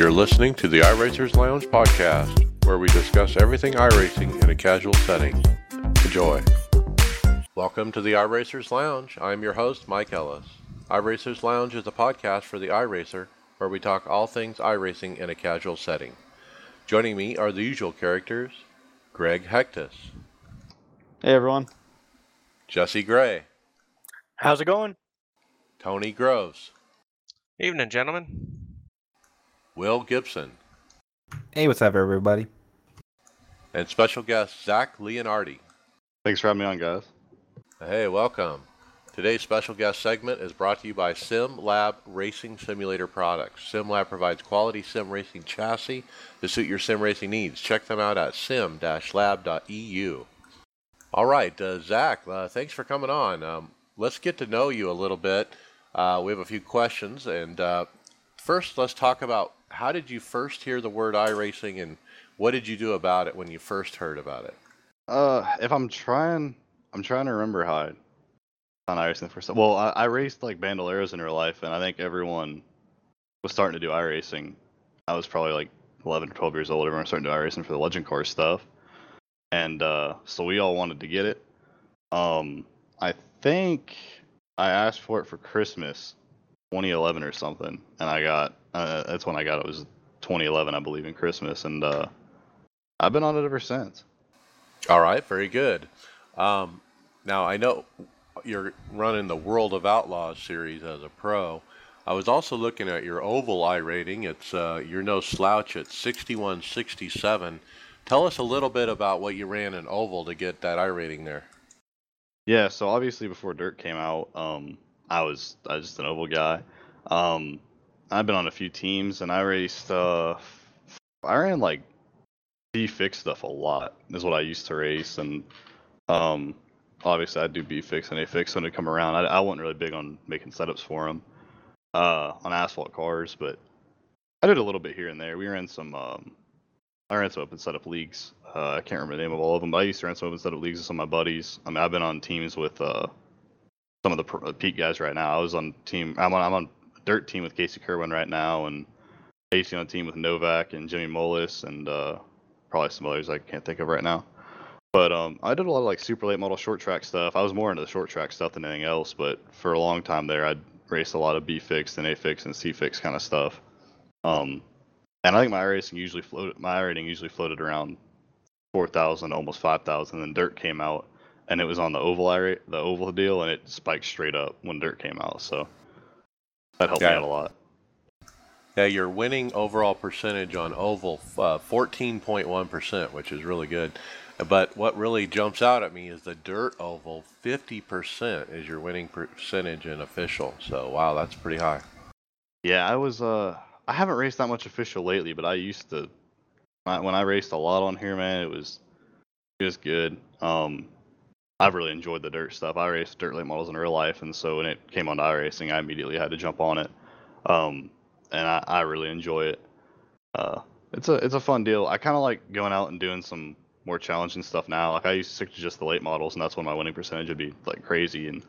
You're listening to the iRacers Lounge Podcast, where we discuss everything iRacing in a casual setting. Enjoy. Welcome to the iRacers Lounge. I'm your host, Mike Ellis. iRacers Lounge is a podcast for the iRacer, where we talk all things iRacing in a casual setting. Joining me are the usual characters, Greg Hectus. Hey, everyone. Jesse Gray. How's it going? Tony Groves. Evening, gentlemen. Will Gibson. Hey, what's up, everybody? And special guest, Zach Leonhardi. Thanks for having me on, guys. Hey, welcome. Today's special guest segment is brought to you by SimLab Racing Simulator Products. SimLab provides quality sim racing chassis to suit your sim racing needs. Check them out at sim-lab.eu. All right, Zach, thanks for coming on. Let's get to know you a little bit. We have a few questions, and first let's talk about how did you first hear the word iRacing, and what did you do about it when you first heard about it? If I'm trying to remember how I found iRacing the first time. Well, I raced like Bandoleros in real life, and I think everyone was starting to do iRacing. I was probably like 11 or 12 years old. Everyone was starting to do iRacing for the Legend Car stuff, and so we all wanted to get it. I think I asked for it for Christmas 2011 or something, and I got that's when I got it. It was 2011, I believe, in Christmas, and I've been on it ever since. All right, very good. Now, I know you're running the World of Outlaws series as a pro. I was also looking at your oval I rating. It's you're no slouch at 61.67. Tell us a little bit about what you ran in oval to get that I rating there. Yeah, so obviously before Dirt came out, I was just an oval guy. I've been on a few teams, and I raced. I ran like B-Fix stuff a lot. Is what I used to race, and obviously I do B-Fix and A-Fix when they come around. I wasn't really big on making setups for them on asphalt cars, but I did a little bit here and there. We ran some. I ran some open setup leagues. I can't remember the name of all of them, but I used to run some open setup leagues with some of my buddies. I mean, I've been on teams with some of the Pete guys right now. I was on team. I'm on a dirt team with Casey Kerwin right now, and I used to be on a team with Novak and Jimmy Mollis, and probably some others I can't think of right now. But I did a lot of like super late model short track stuff. I was more into the short track stuff than anything else. But for a long time there, I raced a lot of B fix and A fix and C fix kind of stuff. And I think my iRacing usually floated. My iRating usually floated around 4,000, almost 5,000. Then Dirt came out, and it was on the oval the oval deal, and it spiked straight up when Dirt came out. So that helped me out a lot. Yeah, your winning overall percentage on oval 14.1%, which is really good. But what really jumps out at me is the Dirt oval 50% is your winning percentage in official. So wow, that's pretty high. Yeah, I was I haven't raced that much official lately, but I used to, when I raced a lot on here, man, it was good. I've really enjoyed the dirt stuff. I raced dirt late models in real life, and so when it came on to iRacing, I immediately had to jump on it, and I really enjoy it. It's a fun deal. I kind of like going out and doing some more challenging stuff now. Like I used to stick to just the late models, and that's when my winning percentage would be like crazy. And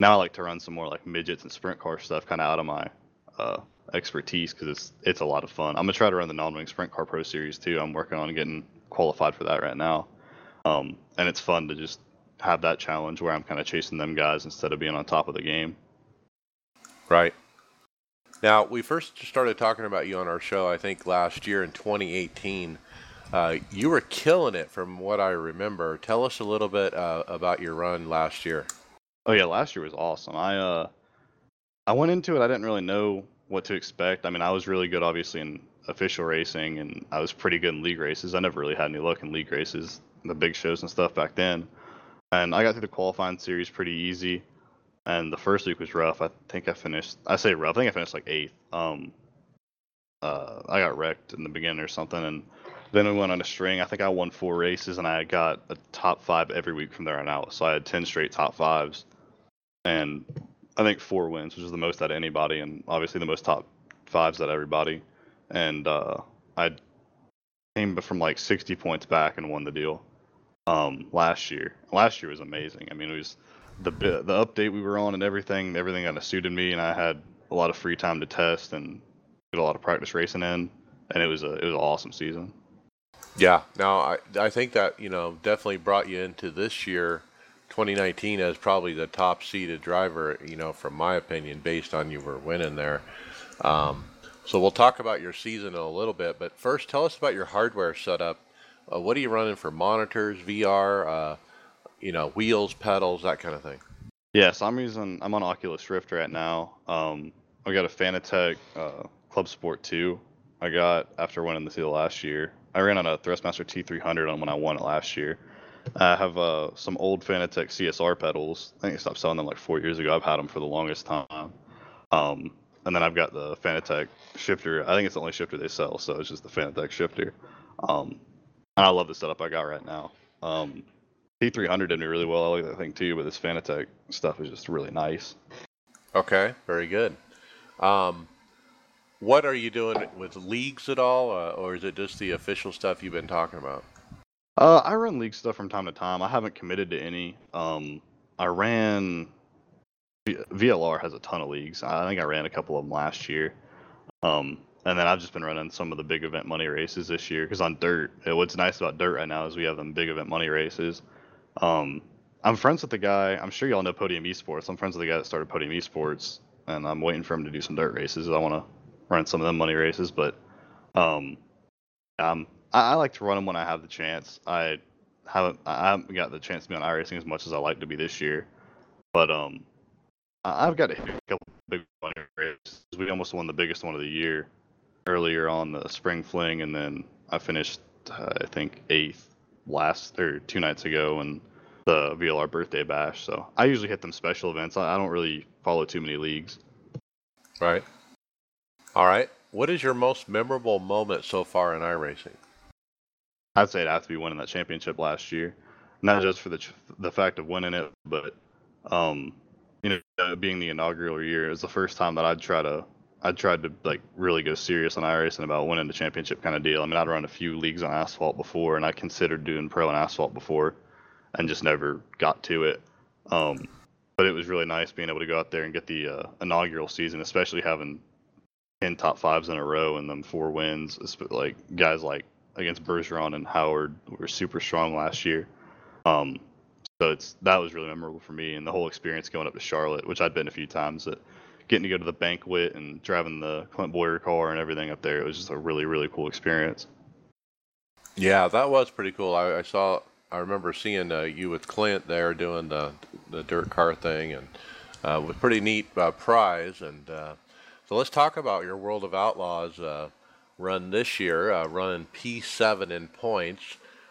now I like to run some more like midgets and sprint car stuff, kind of out of my expertise, because it's a lot of fun. I'm gonna try to run the non-winning sprint car pro series too. I'm working on getting qualified for that right now, and it's fun to just have that challenge where I'm kind of chasing them guys instead of being on top of the game. Right. Now, we first started talking about you on our show, I think last year in 2018. You were killing it from what I remember. Tell us a little bit about your run last year. Oh yeah, last year was awesome. I went into it, I didn't really know what to expect. I mean, I was really good, obviously, in official racing, and I was pretty good in league races. I never really had any luck in league races, the big shows and stuff back then. And I got through the qualifying series pretty easy. And the first week was rough. I think I finished like eighth. I got wrecked in the beginning or something, and then we went on a string. I think I won 4 races, and I got a top 5 every week from there on out. So I had 10 straight top 5s, and I think 4 wins, which is the most out of anybody, and obviously the most top 5s out of everybody. And I came from like 60 points back and won the deal last year. Last year was amazing. I mean, it was the update we were on and everything kind of suited me, and I had a lot of free time to test and get a lot of practice racing in. and it was an awesome season. Yeah. Now I think that, you know, definitely brought you into this year, 2019, as probably the top seeded driver, you know, from my opinion, based on you were winning there. So we'll talk about your season in a little bit, but first tell us about your hardware setup. What are you running for monitors, VR, wheels, pedals, that kind of thing? Yeah, so I'm on Oculus Rift right now. I got a Fanatec Club Sport 2 I got after winning the seal last year. I ran on a Thrustmaster T300 on when I won it last year. I have some old Fanatec CSR pedals. I think I stopped selling them like 4 years ago. I've had them for the longest time. And then I've got the Fanatec shifter. I think it's the only shifter they sell, so it's just the Fanatec shifter. And I love the setup I got right now. T300 did me really well. I like that thing too, but this Fanatec stuff is just really nice. Okay, very good. What are you doing with leagues at all, or is it just the official stuff you've been talking about? I run league stuff from time to time. I haven't committed to any. I ran... VLR has a ton of leagues. I think I ran a couple of them last year. And then I've just been running some of the big event money races this year, because on dirt, what's nice about dirt right now is we have them big event money races. I'm friends with the guy. I'm sure y'all know Podium Esports. I'm friends with the guy that started Podium Esports, and I'm waiting for him to do some dirt races. I want to run some of them money races, but I like to run them when I have the chance. I haven't got the chance to be on iRacing as much as I like to be this year, but I've got to hit a couple of big money races. We almost won the biggest one of the year earlier on, the Spring Fling, and then I finished, I think, 8th two nights ago in the VLR Birthday Bash. So I usually hit them special events. I don't really follow too many leagues. Right. All right. What is your most memorable moment so far in iRacing? I'd say it'd have to be winning that championship last year. Not just for the fact of winning it, but... being the inaugural year, it was the first time that I tried to like really go serious on iRacing about winning the championship kind of deal. I mean, I'd run a few leagues on asphalt before, and I considered doing pro on asphalt before, and just never got to it. But it was really nice being able to go out there and get the inaugural season, especially having 10 top fives in a row and them 4 wins. Like guys like against Bergeron and Howard were super strong last year. So that was really memorable for me, and the whole experience going up to Charlotte, which I'd been a few times, that getting to go to the banquet and driving the Clint Boyer car and everything up there, it was just a really, really cool experience. Yeah, that was pretty cool. I remember seeing you with Clint there doing the dirt car thing, and it was a pretty neat prize. And so let's talk about your World of Outlaws run this year, running P7 in points.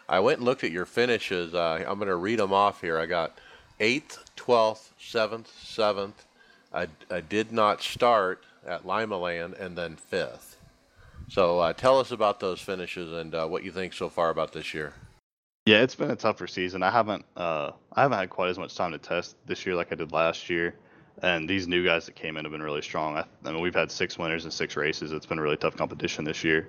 I went and looked at your finishes. I'm going to read them off here. I got 8th, 12th, 7th, 7th. I did not start at Lima Land, and then 5th. So tell us about those finishes and what you think so far about this year. Yeah, it's been a tougher season. I haven't had quite as much time to test this year like I did last year. And these new guys that came in have been really strong. I mean, we've had 6 winners in 6 races. It's been really tough competition this year.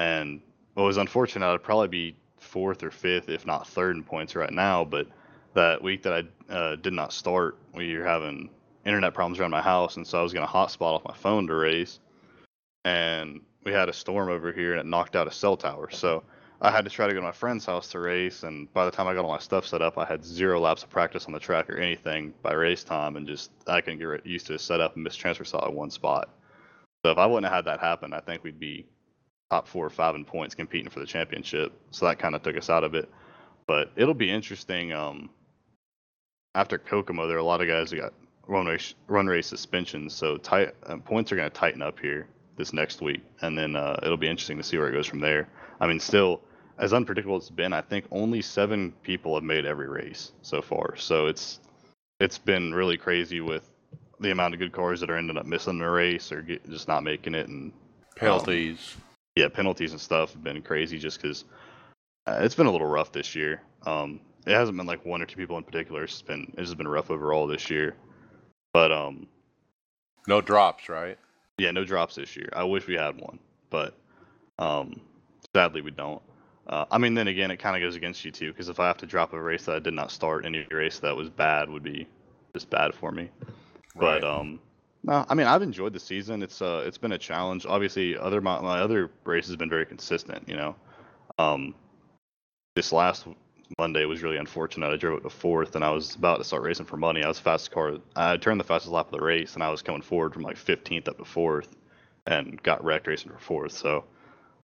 And... Well, it was unfortunate. I'd probably be 4th or 5th, if not 3rd in points right now. But that week that I did not start, we were having internet problems around my house, and so I was going to hotspot off my phone to race. And we had a storm over here, and it knocked out a cell tower. So I had to try to go to my friend's house to race, and by the time I got all my stuff set up, I had 0 laps of practice on the track or anything by race time, and just I couldn't get used to a setup and miss transfer saw at one spot. So if I wouldn't have had that happen, I think we'd be top 4 or 5 in points competing for the championship. So that kind of took us out of it, but it'll be interesting. After Kokomo, there are a lot of guys who got run race suspensions. So points are going to tighten up here this next week. And then it'll be interesting to see where it goes from there. I mean, still as unpredictable as it's been, I think only 7 people have made every race so far. So it's been really crazy with the amount of good cars that are ending up missing the race or just not making it. And penalties. Yeah, penalties and stuff have been crazy just because it's been a little rough this year. It hasn't been like 1 or 2 people in particular. It's just been rough overall this year. But no drops, right? Yeah, no drops this year. I wish we had one, but sadly we don't. I mean, then again, it kind of goes against you too, because if I have to drop a race that I did not start, any race that was bad would be just bad for me. Right. But No, I mean, I've enjoyed the season. It's been a challenge. Obviously, my other race has been very consistent, you know. This last Monday was really unfortunate. I drove it to fourth, and I was about to start racing for money. I was fastest car. I turned the fastest lap of the race, and I was coming forward from like 15th up to fourth, and got wrecked racing for fourth. So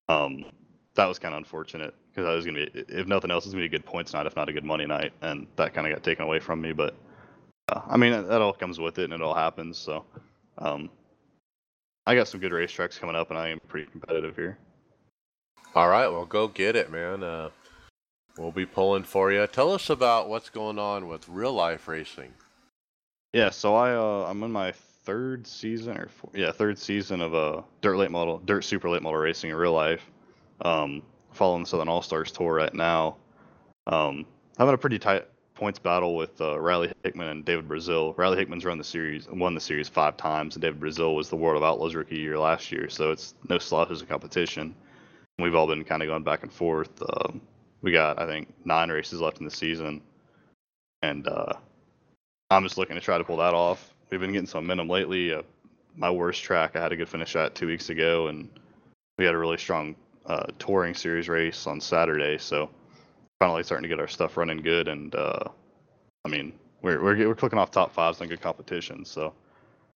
that was kind of unfortunate because I was gonna be, if nothing else, it's gonna be a good points night, if not a good money night, and that kind of got taken away from me. But I mean, that all comes with it, and it all happens. So. I got some good racetracks coming up, and I am pretty competitive here. All right, well, go get it, man. We'll be pulling for you. Tell us about what's going on with real life racing. Yeah, so I'm in my third season of dirt super late model racing in real life. Following the Southern All Stars Tour right now. Having a pretty tight points battle with Riley Hickman and David Brazil. Riley Hickman's won the series 5 times, and David Brazil was the World of Outlaws rookie year last year, so it's no slouch as a competition. We've all been kind of going back and forth. We got, I think, 9 races left in the season, and I'm just looking to try to pull that off. We've been getting some momentum lately. My worst track, I had a good finish at 2 weeks ago, and we had a really strong touring series race on Saturday, so finally starting to get our stuff running good, and I mean, we're clicking off top 5s on good competition, so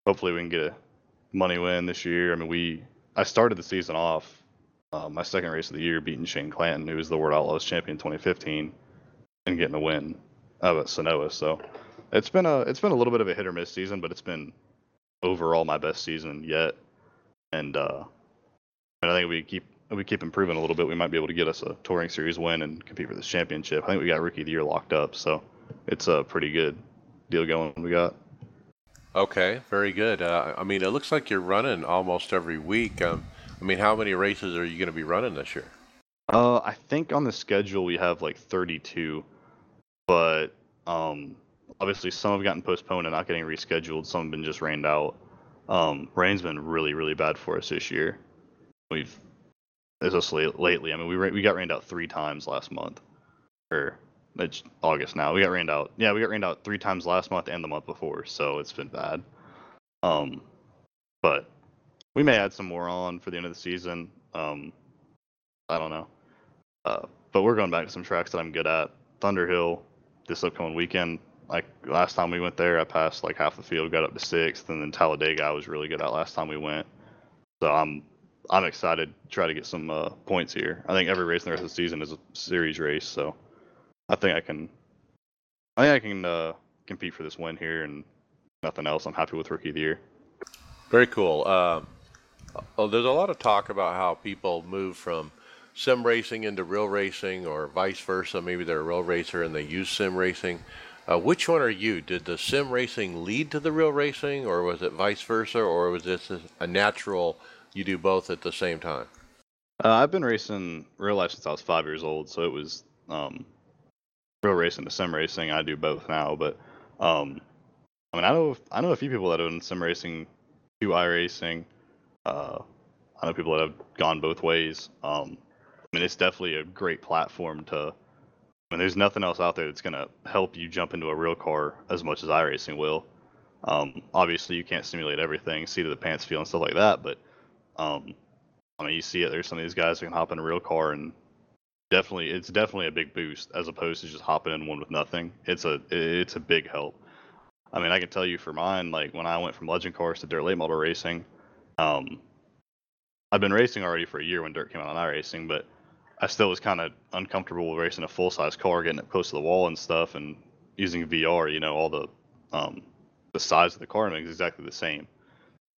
hopefully we can get a money win this year. I mean, I started the season off my second race of the year beating Shane Clanton, who was the World Outlaws champion in 2015, and getting a win at Sonoma. So it's been a little bit of a hit or miss season, but it's been overall my best season yet, and I think we keep improving a little bit, we might be able to get us a touring series win and compete for this championship. I think we got rookie of the year locked up, so it's a pretty good deal going we got. Okay, very good. I mean, it looks like you're running almost every week. I mean, how many races are you going to be running this year? I think on the schedule we have like 32, but obviously some have gotten postponed and not getting rescheduled. Some have been just rained out. Rain's been really, really bad for us this year. Lately, I mean, we got rained out 3 times last month, or it's August now. We got rained out. Yeah, we got rained out 3 times last month and the month before, so it's been bad. But we may add some more on for the end of the season. I don't know. But we're going back to some tracks that I'm good at. Thunderhill this upcoming weekend. Like last time we went there, I passed like half the field, got up to 6th, and then Talladega I was really good at last time we went. So I'm excited to try to get some points here. I think every race in the rest of the season is a series race, so I think I can compete for this win here, and nothing else. I'm happy with rookie of the year. Very cool. There's a lot of talk about how people move from sim racing into real racing, or vice versa. Maybe they're a real racer and they use sim racing. Which one are you? Did the sim racing lead to the real racing, or was it vice versa, or was this a natural? You do both at the same time? I've been racing real life since I was 5 years old, so it was real racing to sim racing. I do both now, but I mean, I know a few people that have done sim racing to iRacing. I know people that have gone both ways. I mean, it's definitely a great platform to. I mean, there's nothing else out there that's gonna help you jump into a real car as much as iRacing will. Obviously, you can't simulate everything, seat of the pants feel and stuff like that, but. I mean, you see it. There's some of these guys who can hop in a real car, and it's definitely a big boost as opposed to just hopping in one with nothing. It's a big help. I mean, I can tell you for mine, like when I went from legend cars to dirt late model racing, I've been racing already for a year when dirt came out on iRacing, but I still was kind of uncomfortable with racing a full size car, getting up close to the wall and stuff, and using VR. You know, all the size of the car is exactly the same,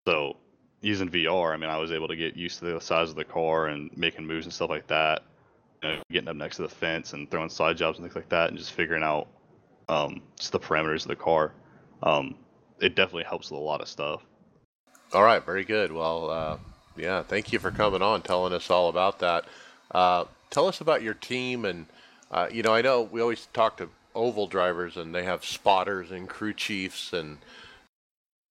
so. Using VR, I mean, I was able to get used to the size of the car and making moves and stuff like that, you know, getting up next to the fence and throwing side jobs and things like that, and just figuring out just the parameters of the car. It definitely helps with a lot of stuff. All right, very good. Well, yeah, thank you for coming on, telling us all about that. Tell us about your team, and you know, I know we always talk to oval drivers, and they have spotters and crew chiefs and.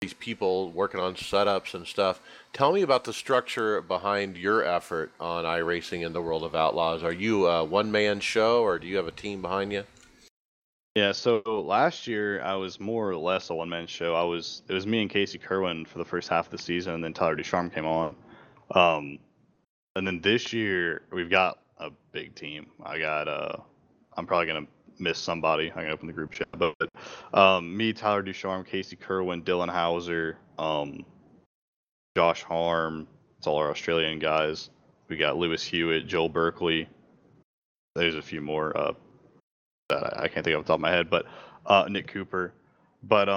These people working on setups and stuff. Tell me about the structure behind your effort on iRacing in the World of Outlaws. Are you a one-man show, or do you have a team behind you? Yeah, so last year I was more or less a one-man show. It was me and Casey Kerwin for the first half of the season, and then Tyler Ducharme came on. And then this year we've got a big team. I'm probably gonna miss somebody. I'm gonna open the group chat, but me, Tyler Ducharme, Casey Kerwin, Dylan Hauser, Josh Harm. It's all our Australian guys. We got Lewis Hewitt, Joel Berkeley. There's a few more. That I can't think off the top of my head, but Nick Cooper. But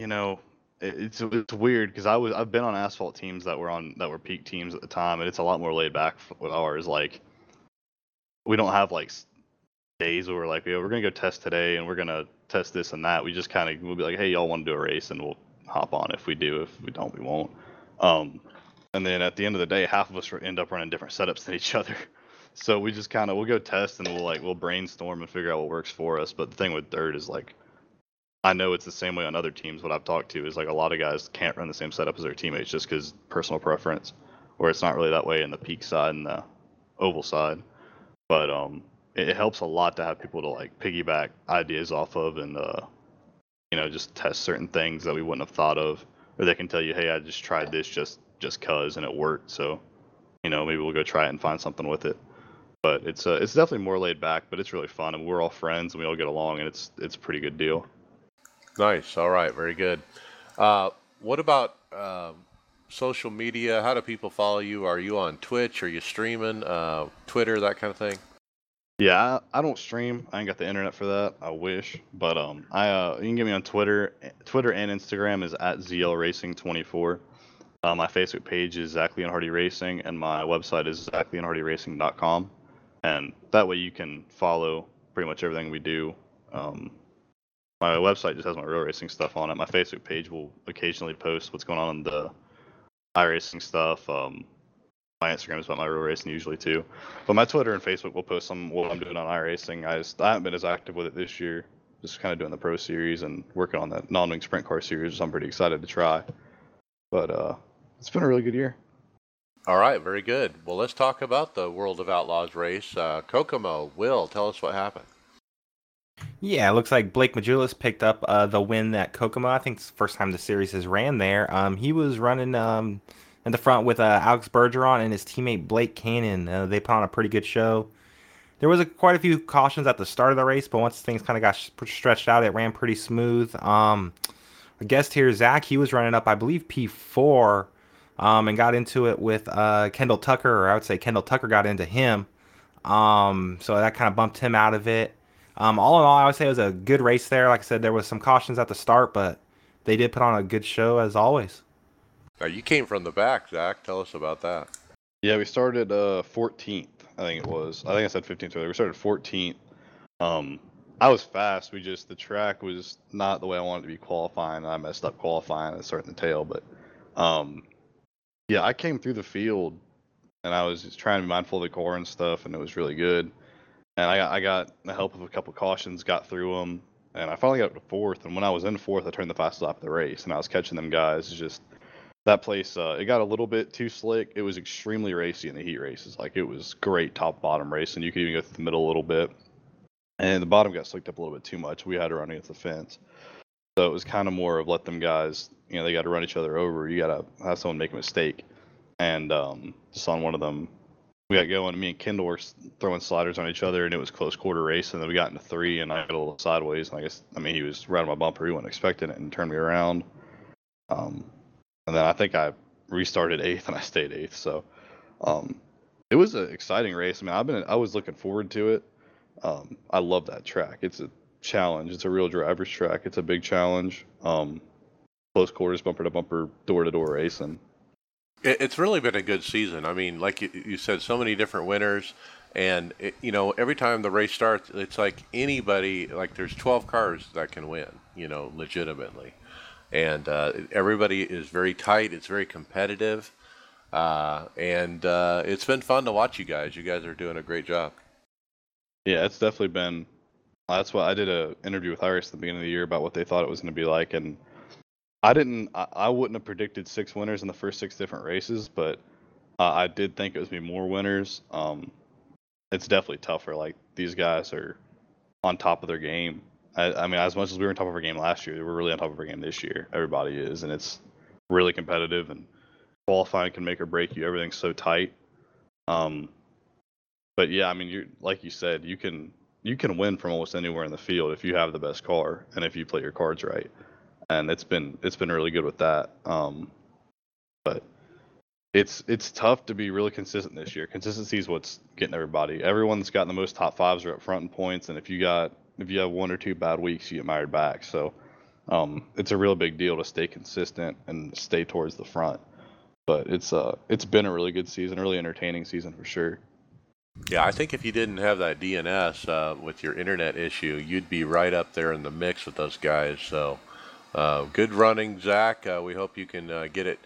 you know, it's weird because I've been on asphalt teams that were peak teams at the time, and it's a lot more laid back with ours. Like, we don't have like days where we're like, yeah, we're gonna go test today and we're gonna test this and that. We just kind of will be like, hey, y'all want to do a race, and we'll hop on. If we do, if we don't, we won't. And then at the end of the day, half of us end up running different setups than each other. So we just we'll go test and we'll brainstorm and figure out what works for us. But the thing with dirt is like, I know it's the same way on other teams. What I've talked to is like a lot of guys can't run the same setup as their teammates just because personal preference, or it's not really that way in the peak side and the oval side. But it helps a lot to have people to like piggyback ideas off of and, you know, just test certain things that we wouldn't have thought of, or they can tell you, hey, I just tried this just 'cause, and it worked. So, you know, maybe we'll go try it and find something with it. But it's definitely more laid back, but it's really fun, and we're all friends, and we all get along, and it's a pretty good deal. Nice. All right. Very good. What about social media? How do people follow you? Are you on Twitch? Are you streaming? Twitter, that kind of thing? Yeah, I don't stream. I ain't got the internet for that. I wish. But you can get me on Twitter. Twitter and Instagram is at ZLRacing24. My Facebook page is Zach Leonhardi Racing, and my website is ZachLeonhardiRacing.com. And that way you can follow pretty much everything we do. My website just has my real racing stuff on it. My Facebook page will occasionally post what's going on in the iRacing stuff. My Instagram is about my real racing usually too. But my Twitter and Facebook will post some what I'm doing on iRacing. I haven't been as active with it this year. Just kind of doing the Pro Series and working on that non-wing sprint car series, which I'm pretty excited to try. But it's been a really good year. All right, very good. Well, let's talk about the World of Outlaws race. Kokomo, Will, tell us what happened. Yeah, it looks like Blake Majulis picked up the win at Kokomo. I think it's the first time the series has ran there. He was running in the front with Alex Bergeron and his teammate Blake Cannon. They put on a pretty good show. There was quite a few cautions at the start of the race, but once things kind of got stretched out, it ran pretty smooth. Our guest here, Zach, he was running up, I believe, P4. And got into it with Kendall Tucker, or I would say Kendall Tucker got into him. So that kind of bumped him out of it. All in all, I would say it was a good race there. Like I said, there was some cautions at the start, but they did put on a good show as always. Now, you came from the back, Zach. Tell us about that. Yeah, we started 14th, I think it was. I think I said 15th earlier. We started 14th. I was fast. The track was not the way I wanted to be qualifying. I messed up qualifying at a certain tail, but... Yeah, I came through the field, and I was just trying to be mindful of the car and stuff, and it was really good. And I got the help of a couple cautions, got through them, and I finally got up to fourth. And when I was in fourth, I turned the fastest lap of the race, and I was catching them guys. It's just that place, it got a little bit too slick. It was extremely racy in the heat races. Like, it was great top-bottom racing. You could even go through the middle a little bit. And the bottom got slicked up a little bit too much. We had to run against the fence. So it was kind of more of let them guys... You know, they got to run each other over. You got to have someone make a mistake. And just on one of them, we got going. Me and Kendall were throwing sliders on each other, and it was close quarter race. And then we got into three, and I got a little sideways. And he was right on my bumper. He wasn't expecting it and turned me around. And then I think I restarted eighth, and I stayed eighth. So it was an exciting race. I mean, I was looking forward to it. I love that track. It's a challenge. It's a real driver's track. It's a big challenge. Close quarters, bumper to bumper, door to door racing. It's really been a good season. I mean, like you said, so many different winners, and it, you know, every time the race starts, it's like anybody, like there's 12 cars that can win, you know, legitimately, and everybody is very tight. It's very competitive, and it's been fun to watch you guys. You guys are doing a great job. Yeah, it's definitely been. That's why I did an interview with iRacing at the beginning of the year about what they thought it was going to be like, and. I wouldn't have predicted 6 winners in the first 6 different races, but I did think it was going to be more winners. It's definitely tougher. Like, these guys are on top of their game. I mean, as much as we were on top of our game last year, we're really on top of our game this year. Everybody is, and it's really competitive, and qualifying can make or break you. Everything's so tight. But yeah, I mean, you like you said, you can win from almost anywhere in the field if you have the best car and if you play your cards right. And it's been really good with that. But it's tough to be really consistent this year. Consistency is what's getting everybody. Everyone that's gotten the most top fives are up front in points, and if you have one or two bad weeks, you get mired back. So it's a real big deal to stay consistent and stay towards the front. But it's been a really good season, a really entertaining season for sure. Yeah, I think if you didn't have that DNS with your internet issue, you'd be right up there in the mix with those guys. So good running, Zach. We hope you can get it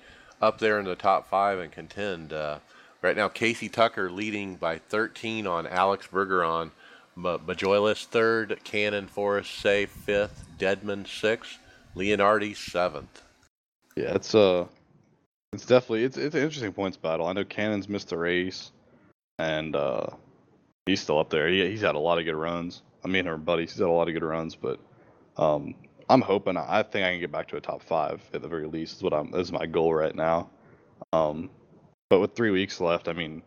up there in the top five and contend. Right now, Casey Tucker leading by 13 on Alex Bergeron. Majolis third, Cannon Forrest Say fifth, Deadman sixth, Leonhardi seventh. Yeah, it's definitely it's an interesting points battle. I know Cannon's missed the race, and he's still up there. He's had a lot of good runs. I mean, our buddies, he's had a lot of good runs, but I'm hoping. I think I can get back to a top five at the very least. Is my goal right now. But with 3 weeks left, I mean,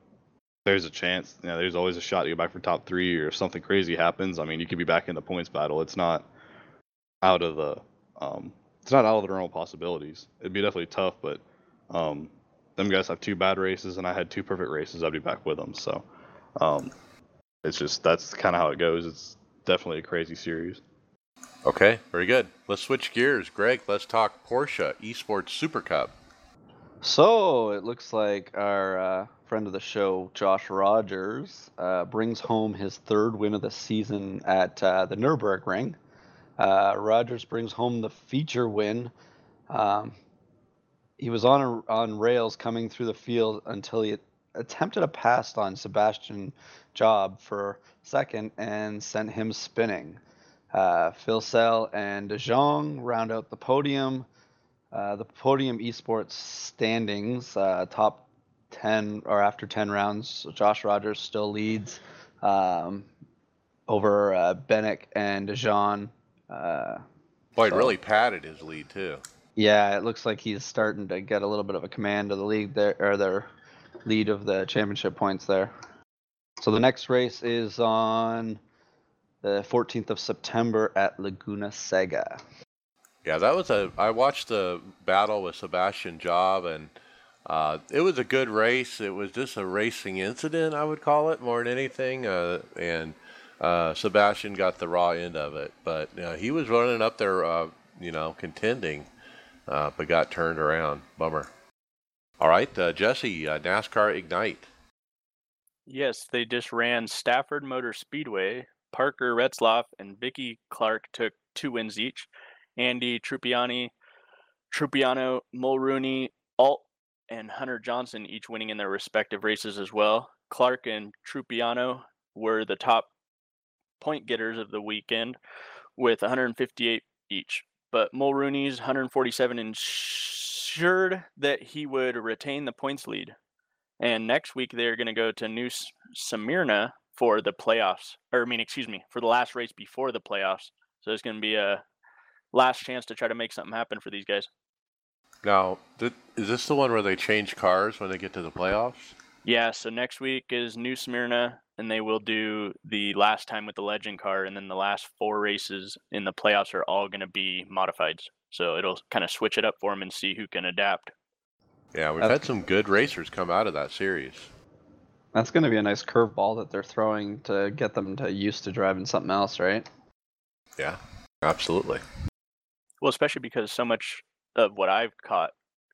there's a chance. You know, there's always a shot to get back for top three, or if something crazy happens, I mean, you could be back in the points battle. It's not out of the realm of possibilities. It'd be definitely tough, but them guys have two bad races, and I had two perfect races. I'd be back with them. So it's just that's kind of how it goes. It's definitely a crazy series. Okay, very good. Let's switch gears. Greg, let's talk Porsche Esports Super Cup. So it looks like our friend of the show, Josh Rogers, brings home his third win of the season at the Nurburgring. Rogers brings home the feature win. He was on rails coming through the field until he attempted a pass on Sebastian Job for second and sent him spinning. Philcell and DeJong round out the podium. The Podium Esports standings, top 10 or after 10 rounds, Josh Rogers still leads over Bennick and DeJong. Boy, so, it really padded his lead too. Yeah, it looks like he's starting to get a little bit of a command of the league there, or their lead of the championship points there. So the next race is on the 14th of September at Laguna Seca. Yeah, that was I watched the battle with Sebastian Job, and it was a good race. It was just a racing incident, I would call it, more than anything. And Sebastian got the raw end of it, but he was running up there, contending, but got turned around. Bummer. All right, Jesse, NASCAR Ignite. Yes, they just ran Stafford Motor Speedway. Parker Retzloff and Vicky Clark took two wins each. Andy Trupiano, Mulrooney, Alt, and Hunter Johnson each winning in their respective races as well. Clark and Trupiano were the top point getters of the weekend with 158 each. But Mulrooney's 147 ensured that he would retain the points lead. And next week they're going to go to New Smyrna for the playoffs, for the last race before the playoffs. So it's going to be a last chance to try to make something happen for these guys. Now, is this the one where they change cars when they get to the playoffs? Yeah, so next week is New Smyrna, and they will do the last time with the Legend car, and then the last four races in the playoffs are all going to be modifieds. So it'll kind of switch it up for them and see who can adapt. Yeah, we've had some good racers come out of that series. That's going to be a nice curveball that they're throwing to get them used to driving something else, right? Yeah, absolutely. Well, especially because so much of what I've caught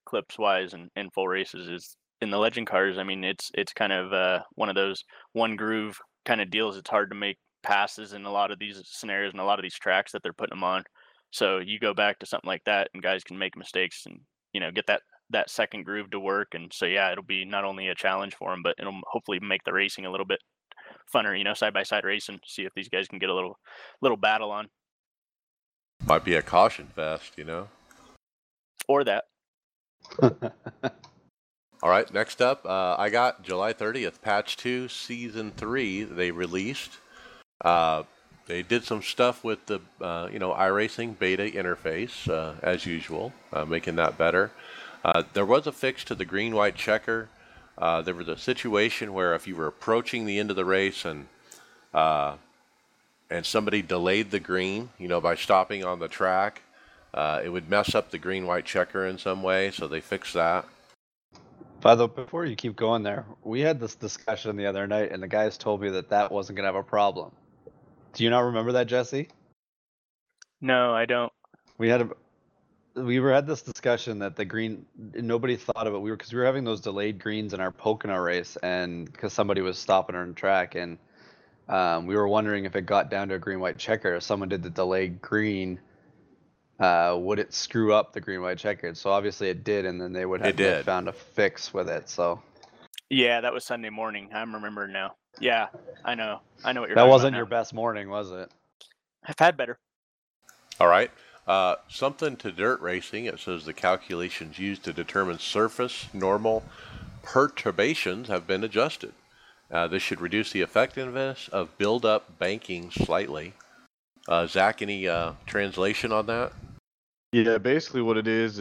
clips-wise and full races is in the Legend cars. I mean, it's kind of one of those one-groove kind of deals. It's hard to make passes in a lot of these scenarios and a lot of these tracks that they're putting them on. So you go back to something like that, and guys can make mistakes and, get that second groove to work. And so, yeah, it'll be not only a challenge for them, but it'll hopefully make the racing a little bit funner, side-by-side racing, see if these guys can get a little battle on. Might be a caution fest, Or that. All right, next up, I got July 30th, Patch 2, Season 3, they released. They did some stuff with the, iRacing beta interface, as usual, making that better. There was a fix to the green-white checker. There was a situation where if you were approaching the end of the race and somebody delayed the green, by stopping on the track, it would mess up the green-white checker in some way, so they fixed that. By the way, before you keep going there, we had this discussion the other night, and the guys told me that wasn't going to have a problem. Do you not remember that, Jesse? No, I don't. We had this discussion that the green, nobody thought of it. Because we were having those delayed greens in our Pocono race, and because somebody was stopping on track, and we were wondering if it got down to a green-white checker, if someone did the delayed green. Would it screw up the green-white checkered? So obviously it did, and then they would have found a fix with it. So, yeah, that was Sunday morning. I'm remembering now. Yeah, I know what you're talking about. That wasn't your best morning, was it? I've had better. All right. Something to dirt racing. It says the calculations used to determine surface normal perturbations have been adjusted. This should reduce the effectiveness of build-up banking slightly. Zach, any translation on that? Yeah, basically what it is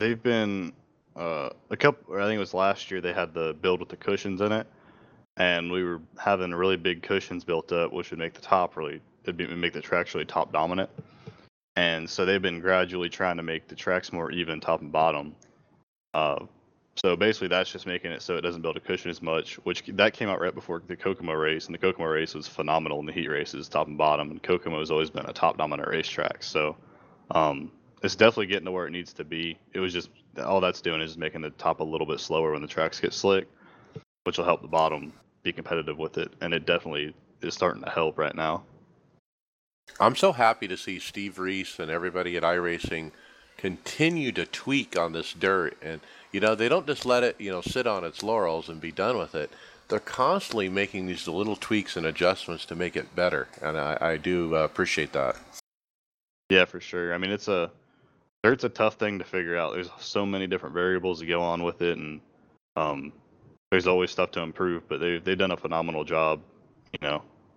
they've been I think it was last year they had the build with the cushions in it, and we were having really big cushions built up, which would make the top make the tracks really top dominant. And so they've been gradually trying to make the tracks more even top and bottom. So basically that's just making it so it doesn't build a cushion as much, which that came out right before the Kokomo race, and the Kokomo race was phenomenal in the heat races, top and bottom, and Kokomo has always been a top dominant racetrack. So it's definitely getting to where it needs to be. It was just, all that's doing is making the top a little bit slower when the tracks get slick, which will help the bottom be competitive with it, and it definitely is starting to help right now. I'm so happy to see Steve Reese and everybody at iRacing continue to tweak on this dirt, and they don't just let it sit on its laurels and be done with it. They're constantly making these little tweaks and adjustments to make it better, and I do appreciate that. Yeah, for sure. I mean, dirt's a tough thing to figure out. There's so many different variables that go on with it, and there's always stuff to improve, but they've done a phenomenal job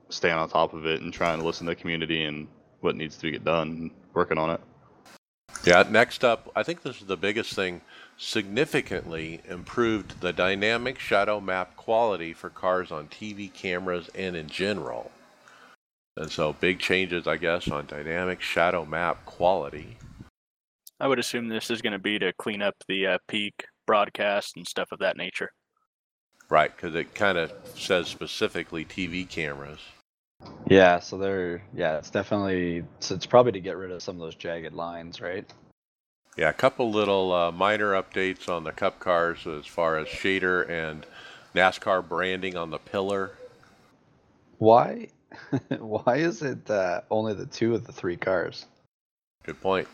staying on top of it and trying to listen to the community and what needs to get done and working on it. Yeah, next up, I think this is the biggest thing, significantly improved the dynamic shadow map quality for cars on TV cameras and in general. And so big changes, I guess, on dynamic shadow map quality. I would assume this is going to be to clean up the peak broadcast and stuff of that nature. Right, because it kind of says specifically TV cameras. Yeah, so it's probably to get rid of some of those jagged lines, right? Yeah, a couple little minor updates on the Cup cars as far as shader and NASCAR branding on the pillar. Why is it only the two of the three cars? Good point.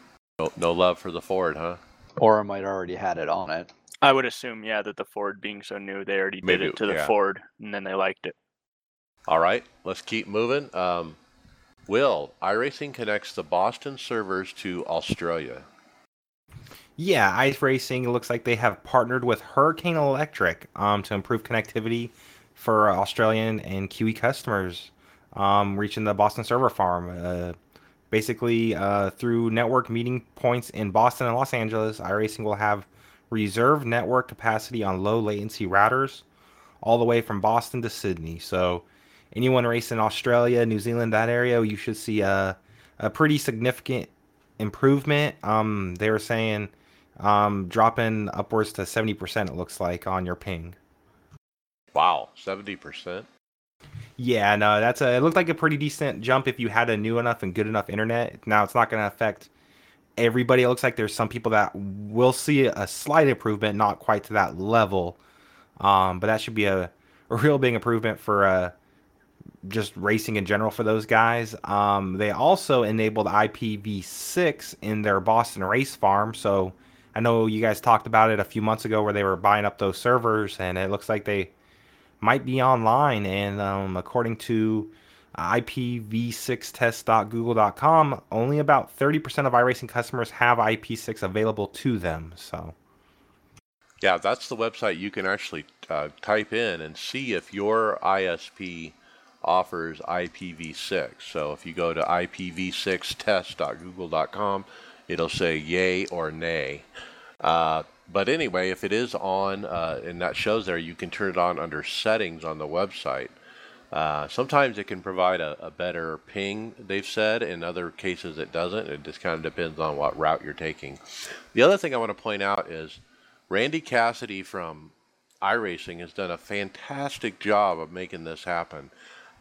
No love for the Ford, huh? Or I might already had it on it. I would assume, yeah, that the Ford being so new, they already did it to the Ford, and then they liked it. All right, let's keep moving. Will, iRacing connects the Boston servers to Australia. Yeah, iRacing looks like they have partnered with Hurricane Electric to improve connectivity for Australian and Kiwi customers reaching the Boston server farm. Basically, through network meeting points in Boston and Los Angeles, iRacing will have reserved network capacity on low-latency routers all the way from Boston to Sydney. So anyone racing Australia, New Zealand, that area, you should see a pretty significant improvement. They were saying dropping upwards to 70%, it looks like, on your ping. Wow, 70%? Yeah, no, it looked like a pretty decent jump if you had a new enough and good enough internet. Now, it's not going to affect everybody. It looks like there's some people that will see a slight improvement, not quite to that level. But that should be a real big improvement for... just racing in general for those guys. They also enabled IPv6 in their Boston race farm. So I know you guys talked about it a few months ago where they were buying up those servers, and it looks like they might be online. And according to IPv6test.google.com, only about 30% of iRacing customers have IP6 available to them. So yeah, that's the website you can actually type in and see if your ISP offers IPv6. So if you go to ipv6test.google.com, it'll say yay or nay. But anyway, if it is on and that shows there, you can turn it on under settings on the website. Sometimes it can provide a better ping, they've said. In other cases, it doesn't. It just kind of depends on what route you're taking. The other thing I want to point out is Randy Cassidy from iRacing has done a fantastic job of making this happen.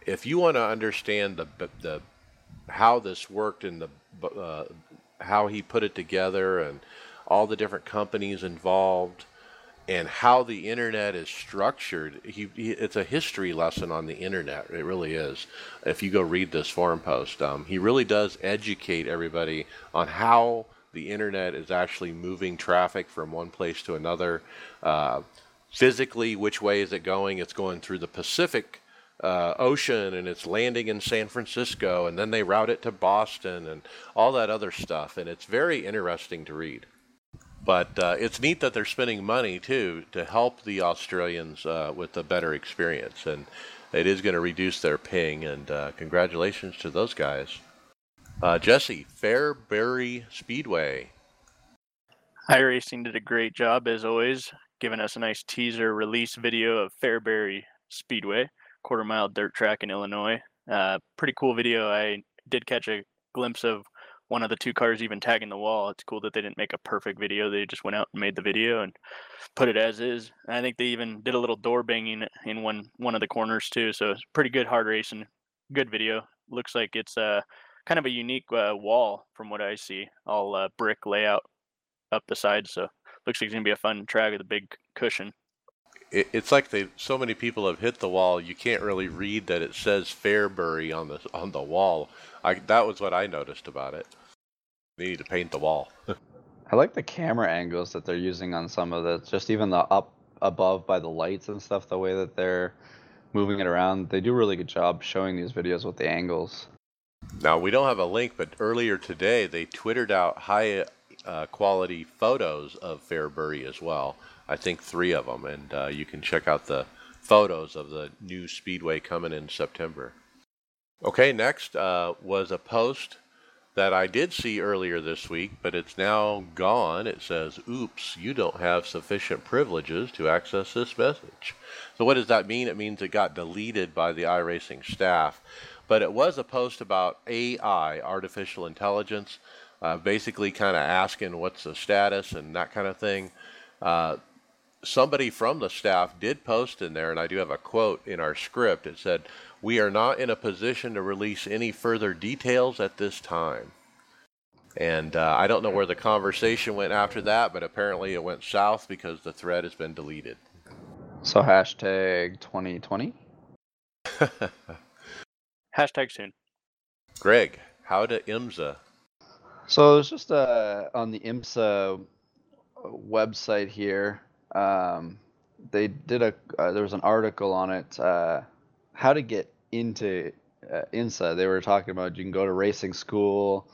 If you want to understand the how this worked and how he put it together and all the different companies involved and how the internet is structured, it's a history lesson on the internet. It really is. If you go read this forum post, he really does educate everybody on how the internet is actually moving traffic from one place to another. Physically, which way is it going? It's going through the Pacific Ocean, and it's landing in San Francisco, and then they route it to Boston and all that other stuff. And it's very interesting to read. But it's neat that they're spending money, too, to help the Australians with a better experience. And it is going to reduce their ping, and congratulations to those guys. Jesse, Fairbury Speedway. iRacing did a great job, as always, giving us a nice teaser release video of Fairbury Speedway, quarter-mile dirt track in Illinois. Pretty cool video. I did catch a glimpse of one of the two cars even tagging the wall. It's cool that they didn't make a perfect video. They just went out and made the video and put it as is. And I think they even did a little door banging in one of the corners too. So it's pretty good hard racing. Good video. Looks like it's kind of a unique wall from what I see. All brick layout up the side. So looks like it's going to be a fun track with a big cushion. It's like so many people have hit the wall. You can't really read that it says Fairbury on the wall. That was what I noticed about it. They need to paint the wall. I like the camera angles that they're using on some of this. Just even the up above by the lights and stuff, the way that they're moving it around. They do a really good job showing these videos with the angles. Now, we don't have a link, but earlier today, they Twittered out high-quality photos of Fairbury as well. I think 3 of them, and you can check out the photos of the new Speedway coming in September. Okay, next was a post that I did see earlier this week, but it's now gone. It says, oops, you don't have sufficient privileges to access this message. So what does that mean? It means it got deleted by the iRacing staff. But it was a post about AI, artificial intelligence, basically kind of asking what's the status and that kind of thing. Somebody from the staff did post in there, and I do have a quote in our script. It said, "We are not in a position to release any further details at this time." And I don't know where the conversation went after that, but apparently it went south because the thread has been deleted. So hashtag 2020? Hashtag soon. Greg, how to IMSA? So it's just on the IMSA website here. They did there was an article on it, how to get into IMSA. They were talking about you can go to racing school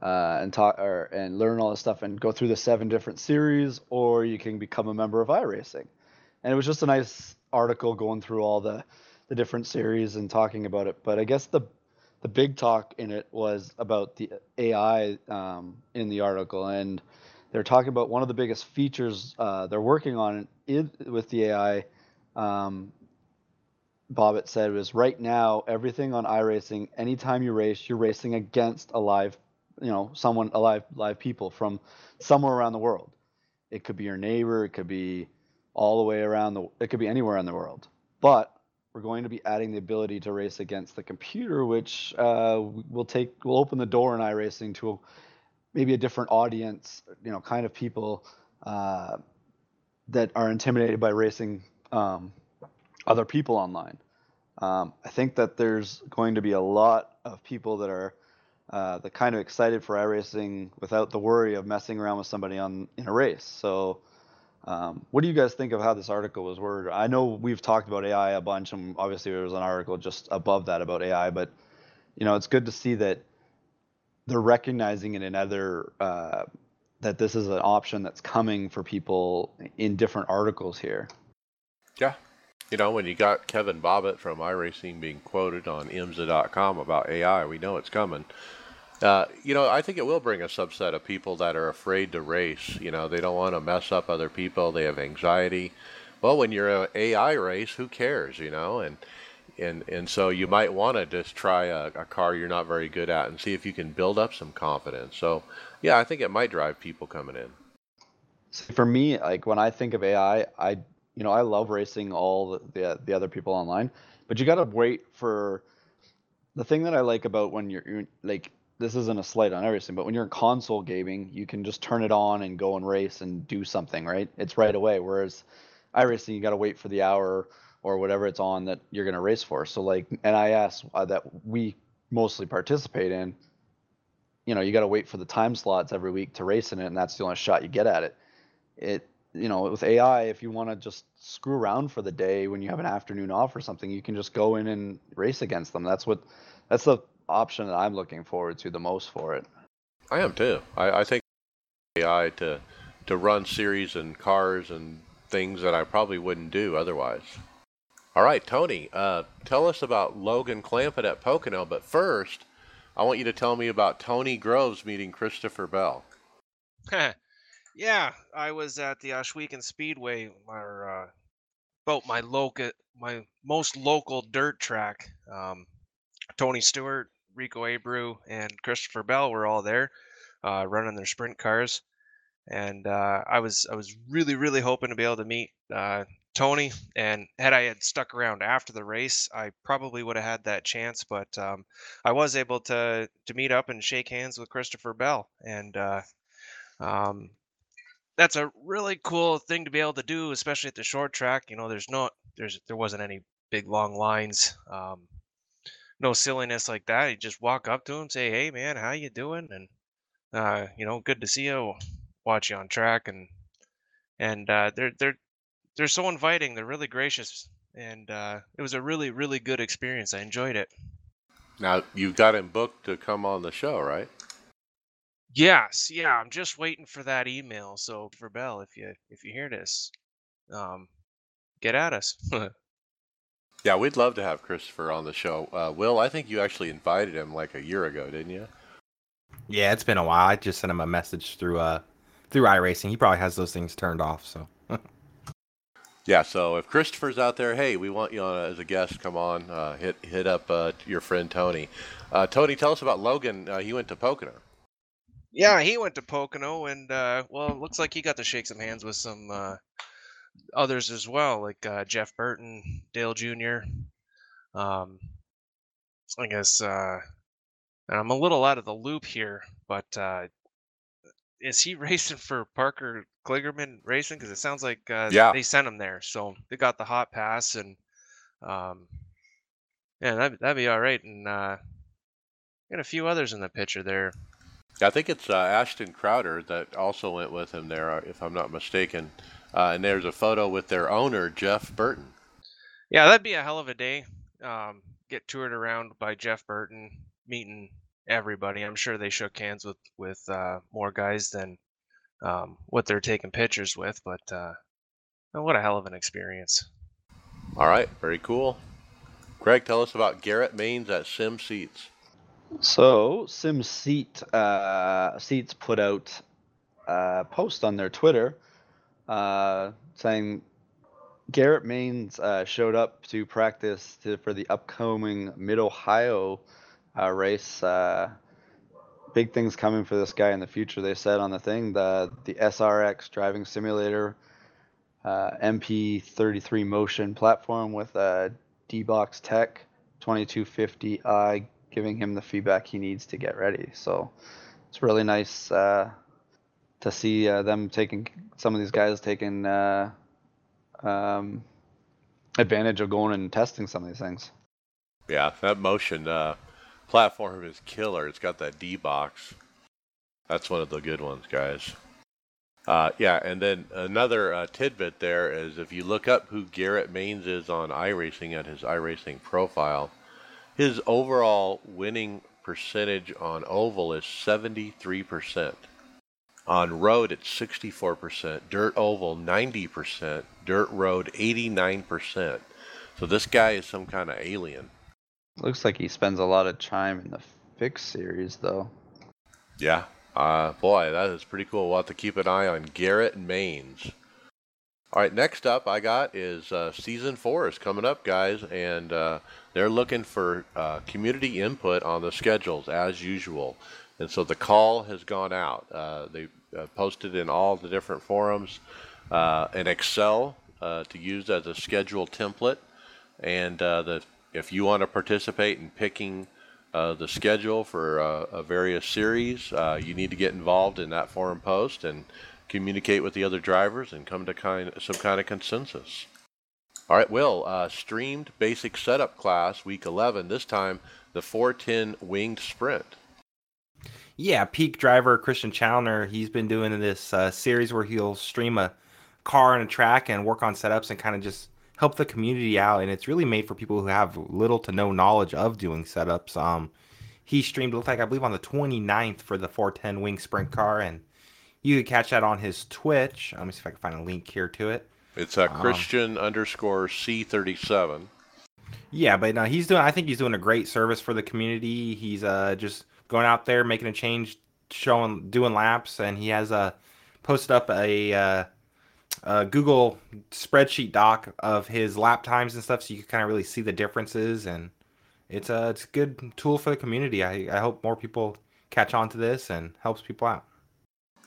and learn all this stuff and go through the 7 different series, or you can become a member of iRacing. And it was just a nice article going through all the different series and talking about it. But I guess the big talk in it was about the AI in the article, and they're talking about one of the biggest features they're working on with the AI. Bobbitt said was right now everything on iRacing. Anytime you race, you're racing against live people from somewhere around the world. It could be your neighbor. It could be it could be anywhere in the world. But we're going to be adding the ability to race against the computer, which will open the door in iRacing to maybe a different audience, kind of people that are intimidated by racing other people online. I think that there's going to be a lot of people that are the kind of excited for iRacing without the worry of messing around with somebody in a race. So what do you guys think of how this article was worded? I know we've talked about AI a bunch, and obviously there was an article just above that about AI, but it's good to see that they're recognizing in another that this is an option that's coming for people in different articles here. Yeah, You know, when you got Kevin Bobbitt from iRacing being quoted on IMSA.com about AI, we know it's coming. You know, I think it will bring a subset of people that are afraid to race. You know, they don't want to mess up other people. They have anxiety. Well, when you're an AI race, who cares, you know? And so you might want to just try a car you're not very good at and see if you can build up some confidence. So, yeah, I think it might drive people coming in. For me, like when I think of AI, I love racing all the other people online, but you got to wait for the thing that I like about when you're like, this isn't a slight on everything, but when you're in console gaming, you can just turn it on and go and race and do something, right? It's right away. Whereas iRacing, you got to wait for the hour or whatever it's on that you're going to race for. So like NIS that we mostly participate in, you know, you got to wait for the time slots every week to race in it. And that's the only shot you get at it. You know, with AI, if you want to just screw around for the day when you have an afternoon off or something, you can just go in and race against them. That's the option that I'm looking forward to the most for it. I am too. I think AI to run series and cars and things that I probably wouldn't do otherwise. All right, Tony, tell us about Logan Clampett at Pocono, but first, I want you to tell me about Tony Groves meeting Christopher Bell. Yeah, I was at the Oshwegan Speedway, my most local dirt track. Tony Stewart, Rico Abreu, and Christopher Bell were all there, running their sprint cars, and I was really, really hoping to be able to meet Tony. And had I had stuck around after the race, I probably would have had that chance. But I was able to meet up and shake hands with Christopher Bell, and that's a really cool thing to be able to do, especially at the short track. You know, there wasn't any big long lines, no silliness like that. You just walk up to him, say, "Hey man, how you doing?" And you know, "Good to see you. Watch you on track." And they're so inviting. They're really gracious, and it was a really, really good experience. I enjoyed it. Now you've got him booked to come on the show, right? Yes, yeah. I'm just waiting for that email. So for Bell, if you hear this, get at us. Yeah, we'd love to have Christopher on the show. Will, I think you actually invited him like a year ago, didn't you? Yeah, it's been a while. I just sent him a message through iRacing. He probably has those things turned off. So. Yeah, so if Christopher's out there, hey, we want you on as a guest. Come on, hit up your friend Tony. Tony, tell us about Logan. He went to Pocono. Yeah, he went to Pocono, and, well, it looks like he got to shake some hands with some others as well, like Jeff Burton, Dale Jr. I guess I'm a little out of the loop here, but is he racing for Parker Kligerman Racing? Because it sounds like they sent him there, so they got the hot pass, and that'd be all right. And got a few others in the picture there. I think it's Ashton Crowder that also went with him there, if I'm not mistaken. And there's a photo with their owner, Jeff Burton. Yeah, that'd be a hell of a day. Get toured around by Jeff Burton, meeting everybody. I'm sure they shook hands with more guys than what they're taking pictures with. But what a hell of an experience. All right, very cool. Greg, tell us about Garrett Maines at Sim Seats. So Seats put out a post on their Twitter saying Garrett Maines showed up to practice for the upcoming Mid-Ohio race. Big things coming for this guy in the future, they said on the thing. The SRX driving simulator, MP33 motion platform with D-Box Tech 2250i. Giving him the feedback he needs to get ready. So it's really nice to see them taking some of these guys taking advantage of going and testing some of these things. Yeah, that motion platform is killer. It's got that D-Box. That's one of the good ones, guys. Yeah, and then another tidbit there is if you look up who Garrett Maines is on iRacing at his iRacing profile, his overall winning percentage on oval is 73%. On road, it's 64%. Dirt oval, 90%. Dirt road, 89%. So this guy is some kind of alien. Looks like he spends a lot of time in the Fix series, though. Yeah. Boy, that is pretty cool. We'll have to keep an eye on Garrett Maines. All right, next up I got is Season 4 is coming up, guys, and they're looking for community input on the schedules, as usual. And so the call has gone out. They posted in all the different forums an Excel to use as a schedule template. And if you want to participate in picking the schedule for a various series, you need to get involved in that forum post and communicate with the other drivers and come to some kind of consensus. All right, Will, streamed basic setup class, week 11, this time the 410 winged sprint. Yeah, peak driver Christian Challoner, he's been doing this series where he'll stream a car and a track and work on setups and kind of just help the community out, and it's really made for people who have little to no knowledge of doing setups. He streamed, it looked like, I believe on the 29th for the 410 wing sprint car, and you could catch that on his Twitch. Let me see if I can find a link here to it. It's Christian _ C37. Yeah, but no, I think he's doing a great service for the community. He's just going out there, making a change, doing laps, and he has posted up a Google spreadsheet doc of his lap times and stuff, so you can kind of really see the differences, and it's a good tool for the community. I hope more people catch on to this and helps people out.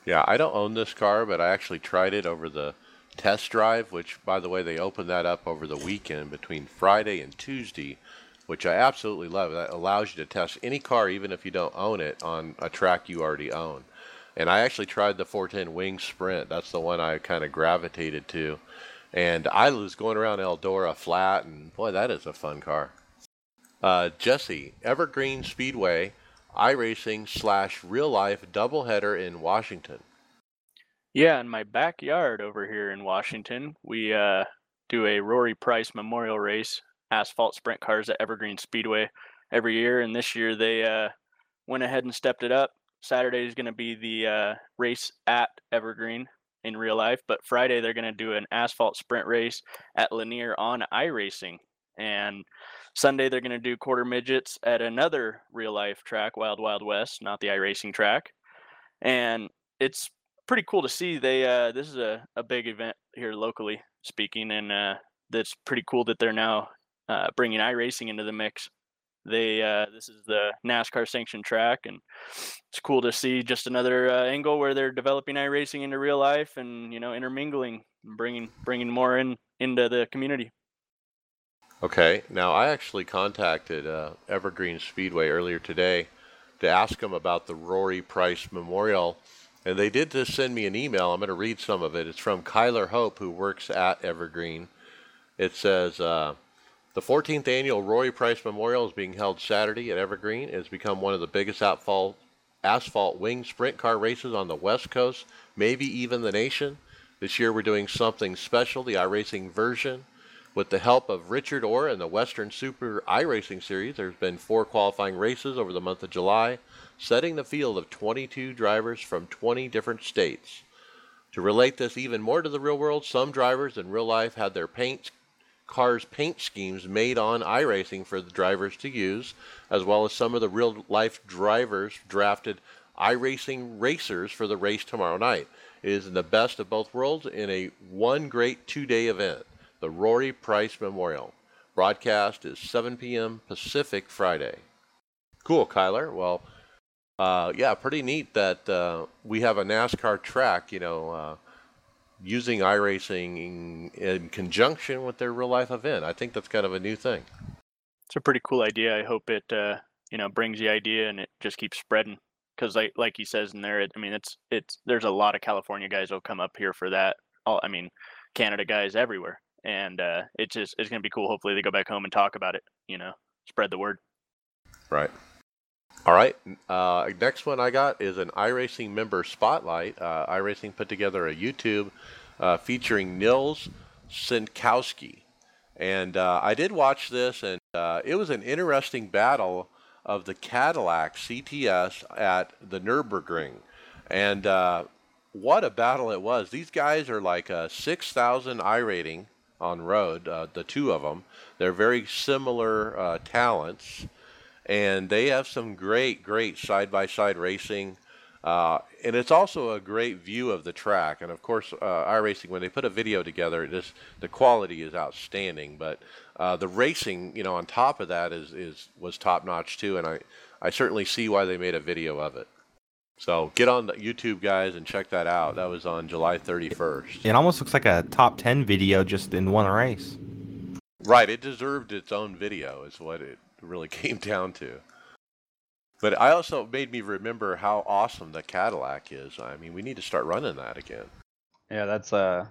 Yeah, I don't own this car, but I actually tried it over the test drive, which, by the way, they opened that up over the weekend between Friday and Tuesday, which I absolutely love. That allows you to test any car, even if you don't own it, on a track you already own. And I actually tried the 410 wing sprint. That's the one I kind of gravitated to. And I was going around Eldora flat, and boy, that is a fun car. Jesse, Evergreen Speedway, iRacing / real life doubleheader in Washington. Yeah, in my backyard over here in Washington, we do a Rory Price Memorial Race, asphalt sprint cars at Evergreen Speedway every year. And this year they went ahead and stepped it up. Saturday is going to be the race at Evergreen in real life, but Friday they're going to do an asphalt sprint race at Lanier on iRacing, and Sunday they're going to do quarter midgets at another real life track, Wild Wild West, not the iRacing track. And it's pretty cool to see. They this is a big event here locally speaking, and that's pretty cool that they're now bringing iRacing into the mix. They this is the NASCAR sanctioned track, and it's cool to see just another angle where they're developing iRacing into real life and, you know, intermingling and bringing more into the community. Okay, now I actually contacted Evergreen Speedway earlier today to ask them about the Rory Price Memorial, and they did just send me an email. I'm going to read some of it. It's from Kyler Hope, who works at Evergreen. It says, the 14th annual Rory Price Memorial is being held Saturday at Evergreen. It has become one of the biggest asphalt wing sprint car races on the West Coast, maybe even the nation. This year we're doing something special, the iRacing version. With the help of Richard Orr and the Western Super iRacing Series, there's been 4 qualifying races over the month of July, setting the field of 22 drivers from 20 different states. To relate this even more to the real world, some drivers in real life had their cars' paint schemes made on iRacing for the drivers to use, as well as some of the real-life drivers drafted iRacing racers for the race tomorrow night. It is in the best of both worlds in a one great 2-day event, the Rory Price Memorial. Broadcast is 7 p.m. Pacific Friday. Cool, Kyler. Well, yeah, pretty neat that we have a NASCAR track, you know, using iRacing in conjunction with their real-life event. I think that's kind of a new thing. It's a pretty cool idea. I hope it, you know, brings the idea and it just keeps spreading. Because like he says in there, I mean, there's a lot of California guys who'll come up here for that. Canada guys everywhere. And it's going to be cool. Hopefully they go back home and talk about it, you know, spread the word. Right. All right, next one I got is an iRacing member spotlight. iRacing put together a YouTube featuring Nils Sinkowski. And I did watch this, and it was an interesting battle of the Cadillac CTS at the Nurburgring. And what a battle it was. These guys are like a 6,000 I rating on road, the two of them. They're very similar talents, and they have some great, great side-by-side racing. And it's also a great view of the track. And, of course, iRacing, when they put a video together, the quality is outstanding. But the racing, you know, on top of that was top-notch, too. And I certainly see why they made a video of it. So get on YouTube, guys, and check that out. That was on July 31st. It almost looks like a top 10 video just in one race. Right. It deserved its own video is what it really came down to. But I also made me remember how awesome the Cadillac is. I mean, we need to start running that again. Yeah, that's the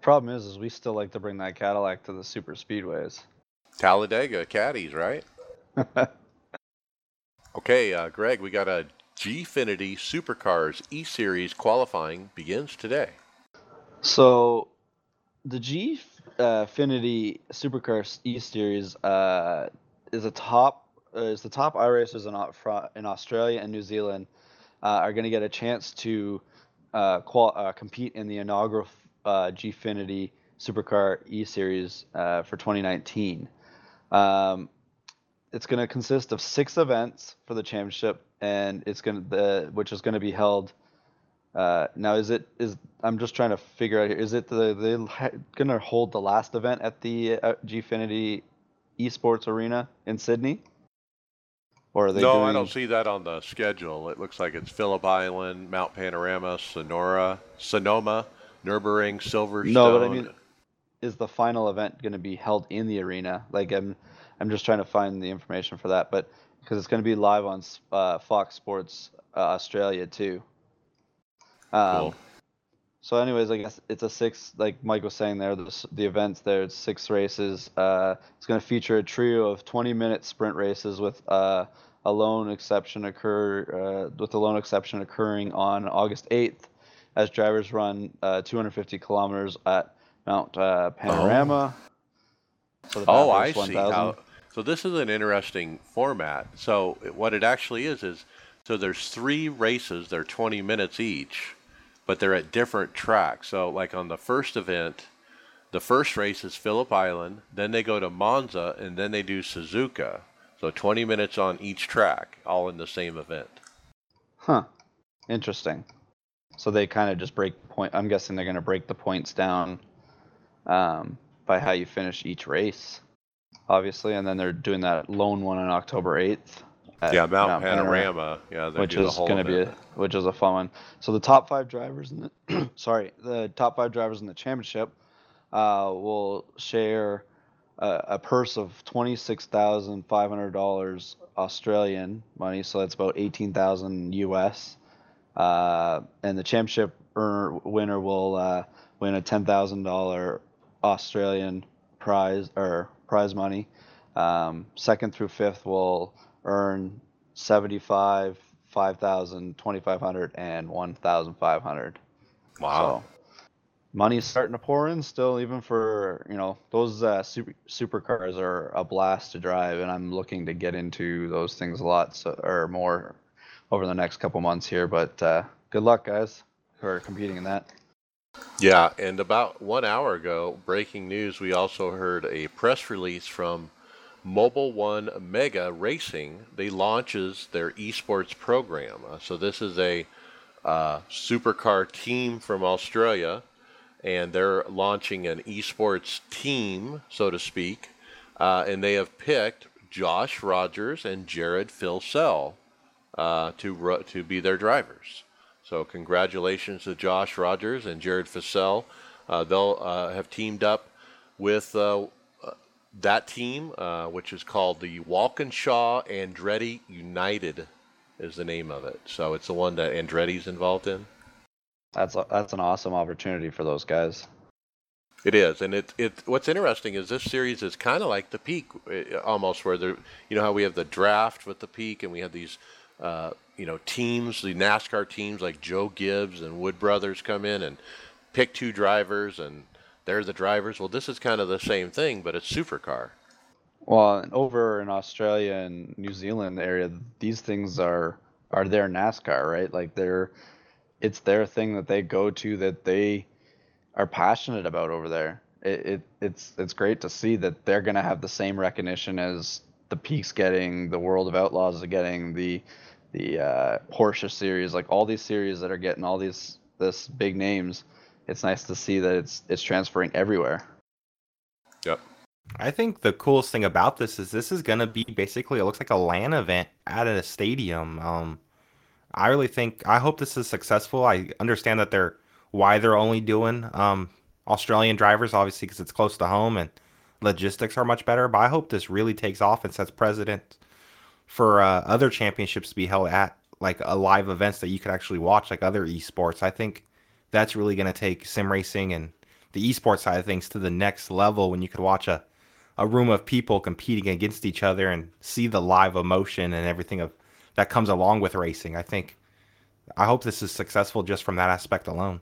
problem is we still like to bring that Cadillac to the super speedways. Talladega caddies, right? Okay, Greg, we got a Gfinity Supercars E-Series qualifying begins today. So the Gfinity Supercars E-Series is the top iRacers in Australia and New Zealand are going to get a chance to compete in the inaugural Gfinity Supercar E-Series for 2019. It's going to consist of 6 events for the championship, and it's going to which is going to be held. I'm just trying to figure out here. Is it they're going to hold the last event at the Gfinity Esports Arena in Sydney? Or are they I don't see that on the schedule. It looks like it's Phillip Island, Mount Panorama, Sonoma, Nurburgring, Silverstone. No, but I mean, is the final event going to be held in the arena? Like I'm just trying to find the information for that, but because it's going to be live on Fox Sports Australia too. Cool. So, anyways, I guess it's like Mike was saying there, the events there. It's 6 races. It's going to feature a trio of 20-minute sprint races with a lone exception occurring on August 8th, as drivers run 250 kilometers at Mount Panorama. Oh. So I see. So this is an interesting format. So what it actually is so there's 3 races. They're 20 minutes each, but they're at different tracks. So like on the first event, the first race is Phillip Island. Then they go to Monza, and then they do Suzuka. So 20 minutes on each track, all in the same event. Huh. Interesting. So they kind of just I'm guessing they're going to break the points down. By how you finish each race, obviously, and then they're doing that lone one on October 8th. Mount Panorama. Which is a fun one. So the top 5 drivers in the championship will share a purse of $26,500 Australian money, so that's about $18,000 US. And the championship winner will win a $10,000. Australian prize money. Second through 5th will earn $75,000, $5,000, $2,500, and $1,500. Wow! So, money's starting to pour in still, even for those supercars are a blast to drive, and I'm looking to get into those things a lot or more over the next couple months here. But good luck, guys, who are competing in that. Yeah, and about 1 hour ago, breaking news, we also heard a press release from Mobile One Mega Racing. They launches their esports program. So this is a supercar team from Australia, and they're launching an esports team, so to speak. And they have picked Josh Rogers and Jared Filsell to be their drivers. So congratulations to Josh Rogers and Jared Filsell. They'll have teamed up with that team, which is called the Walkinshaw Andretti United is the name of it. So it's the one that Andretti's involved in. That's an awesome opportunity for those guys. It is, and what's interesting is this series is kind of like the Peak, almost where how we have the draft with the Peak, and we have these. Teams, the NASCAR teams like Joe Gibbs and Wood Brothers come in and pick 2 drivers, and they're the drivers. Well, this is kind of the same thing, but it's supercar. Well, and over in Australia and New Zealand area, these things are their NASCAR, right? Like it's their thing that they go to that they are passionate about over there. it's great to see that they're going to have the same recognition as the Peaks getting, the World of Outlaws are getting, the Porsche series, like all these series that are getting all these this big names. It's nice to see that it's transferring everywhere. Yep. I think the coolest thing about this is going to be basically, it looks like a LAN event at a stadium. I really think, I hope this is successful. I understand that why they're only doing Australian drivers, obviously, because it's close to home and logistics are much better. But I hope this really takes off and sets precedent for other championships to be held at like a live events that you could actually watch, like other esports. I think that's really going to take sim racing and the esports side of things to the next level when you could watch a room of people competing against each other and see the live emotion and everything of that comes along with racing. I hope this is successful just from that aspect alone.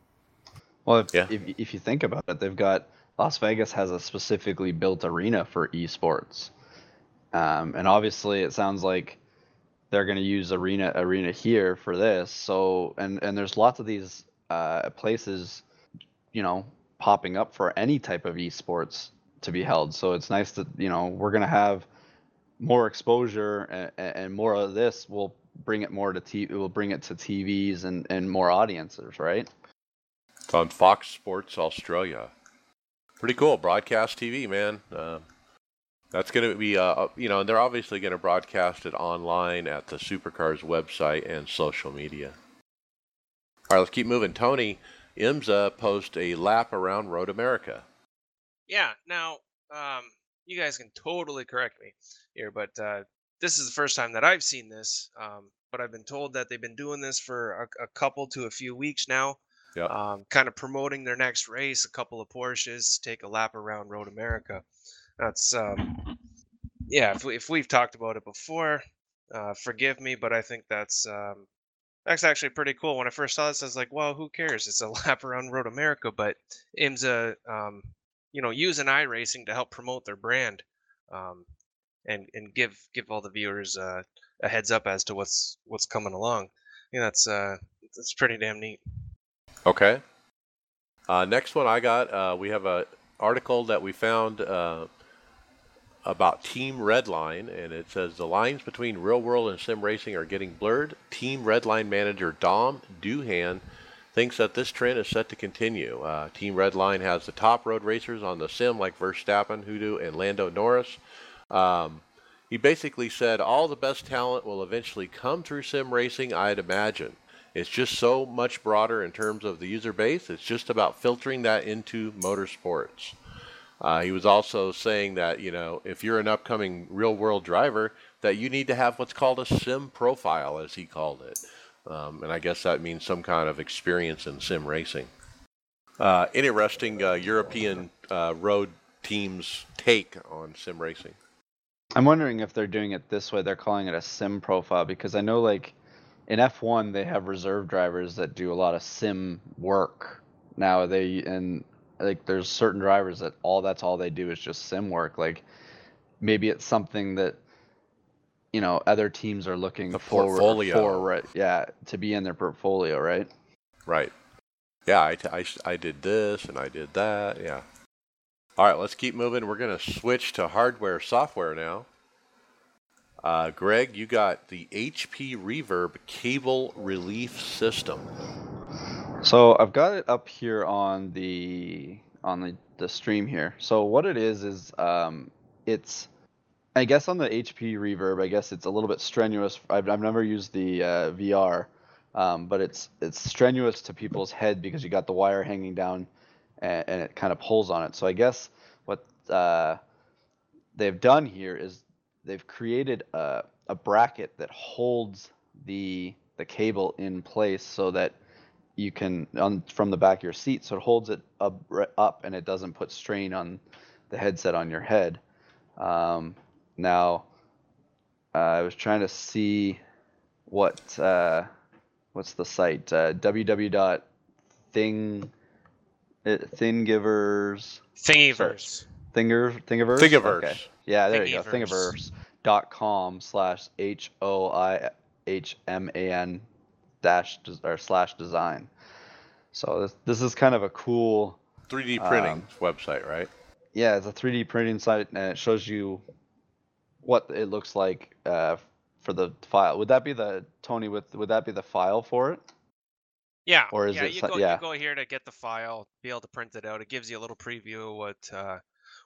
Well, if you think about it, they've got Las Vegas has a specifically built arena for esports, and obviously it sounds like they're going to use arena here for this. So and there's lots of these places, you know, popping up for any type of esports to be held. So it's nice that, you know, we're going to have more exposure and more of this will bring it more to TVs and more audiences, right? It's on Fox Sports Australia. Pretty cool broadcast TV, man. That's going to be, you know, and they're obviously going to broadcast it online at the Supercars website and social media. All right, let's keep moving. Tony, IMSA post a lap around Road America. Yeah, now, you guys can totally correct me here, but this is the first time that I've seen this, but I've been told that they've been doing this for a couple to a few weeks now, yep. Kind of promoting their next race, a couple of Porsches, take a lap around Road America. That's, if we've talked about it before, forgive me, but I think that's actually pretty cool. When I first saw this, I was like, well, who cares? It's a lap around Road America, but IMSA, you know, using iRacing to help promote their brand, and give all the viewers a heads up as to what's coming along. You know, that's pretty damn neat. Okay. Next one I got, we have a article that we found about Team Redline, and it says the lines between real world and sim racing are getting blurred. Team Redline manager Dom Doohan thinks that this trend is set to continue. Team Redline has the top road racers on the sim like Verstappen, Hoodoo, and Lando Norris. He basically said all the best talent will eventually come through sim racing, I'd imagine. It's just so much broader in terms of the user base. It's just about filtering that into motorsports. He was also saying that, you know, if you're an upcoming real-world driver, that you need to have what's called a sim profile, as he called it. And I guess that means some kind of experience in sim racing. Interesting European road teams' take on sim racing. I'm wondering if they're doing it this way. They're calling it a sim profile because I know, like, in F1, they have reserve drivers that do a lot of sim work. Now there's certain drivers that all they do is just sim work. Like maybe it's something that, you know, other teams are looking forward, yeah, to be in their portfolio, right? Right. Yeah, I did this and I did that, yeah. All right, let's keep moving. We're going to switch to hardware software now. Greg, you got the HP Reverb Cable Relief System. So I've got it up here on the stream here. So what it is it's, I guess on the HP Reverb, I guess it's a little bit strenuous. I've never used the VR, but it's strenuous to people's head because you got the wire hanging down, and it kind of pulls on it. So I guess what they've done here is they've created a bracket that holds the cable in place so that you can from the back of your seat, so it holds it up and it doesn't put strain on the headset on your head. I was trying to see what's the site, Thingiverse. Okay. Yeah, there you go. Thingiverse.com/HOIHMAN/design. So this is kind of a cool 3D printing website, right? Yeah, it's a 3D printing site, and it shows you what it looks like for the file. Would that be the Tony? Would that be the file for it? Yeah. Or is it? You go here to get the file, be able to print it out. It gives you a little preview of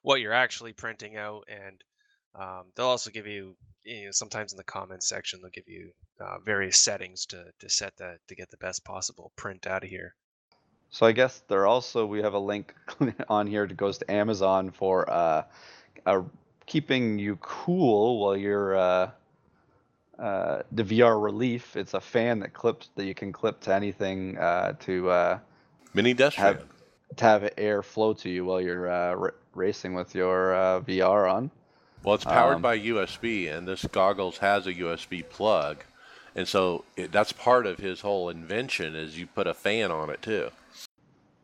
what you're actually printing out, and they'll also give you, sometimes in the comments section they'll give you various settings to set that to get the best possible print out of here. So I guess we have a link on here that goes to Amazon for keeping you cool while you're the VR Relief. It's a fan that you can clip to anything to mini desk fan. To have air flow to you while you're racing with your VR on. Well, it's powered by USB, and this goggles has a USB plug, and so that's part of his whole invention is you put a fan on it too.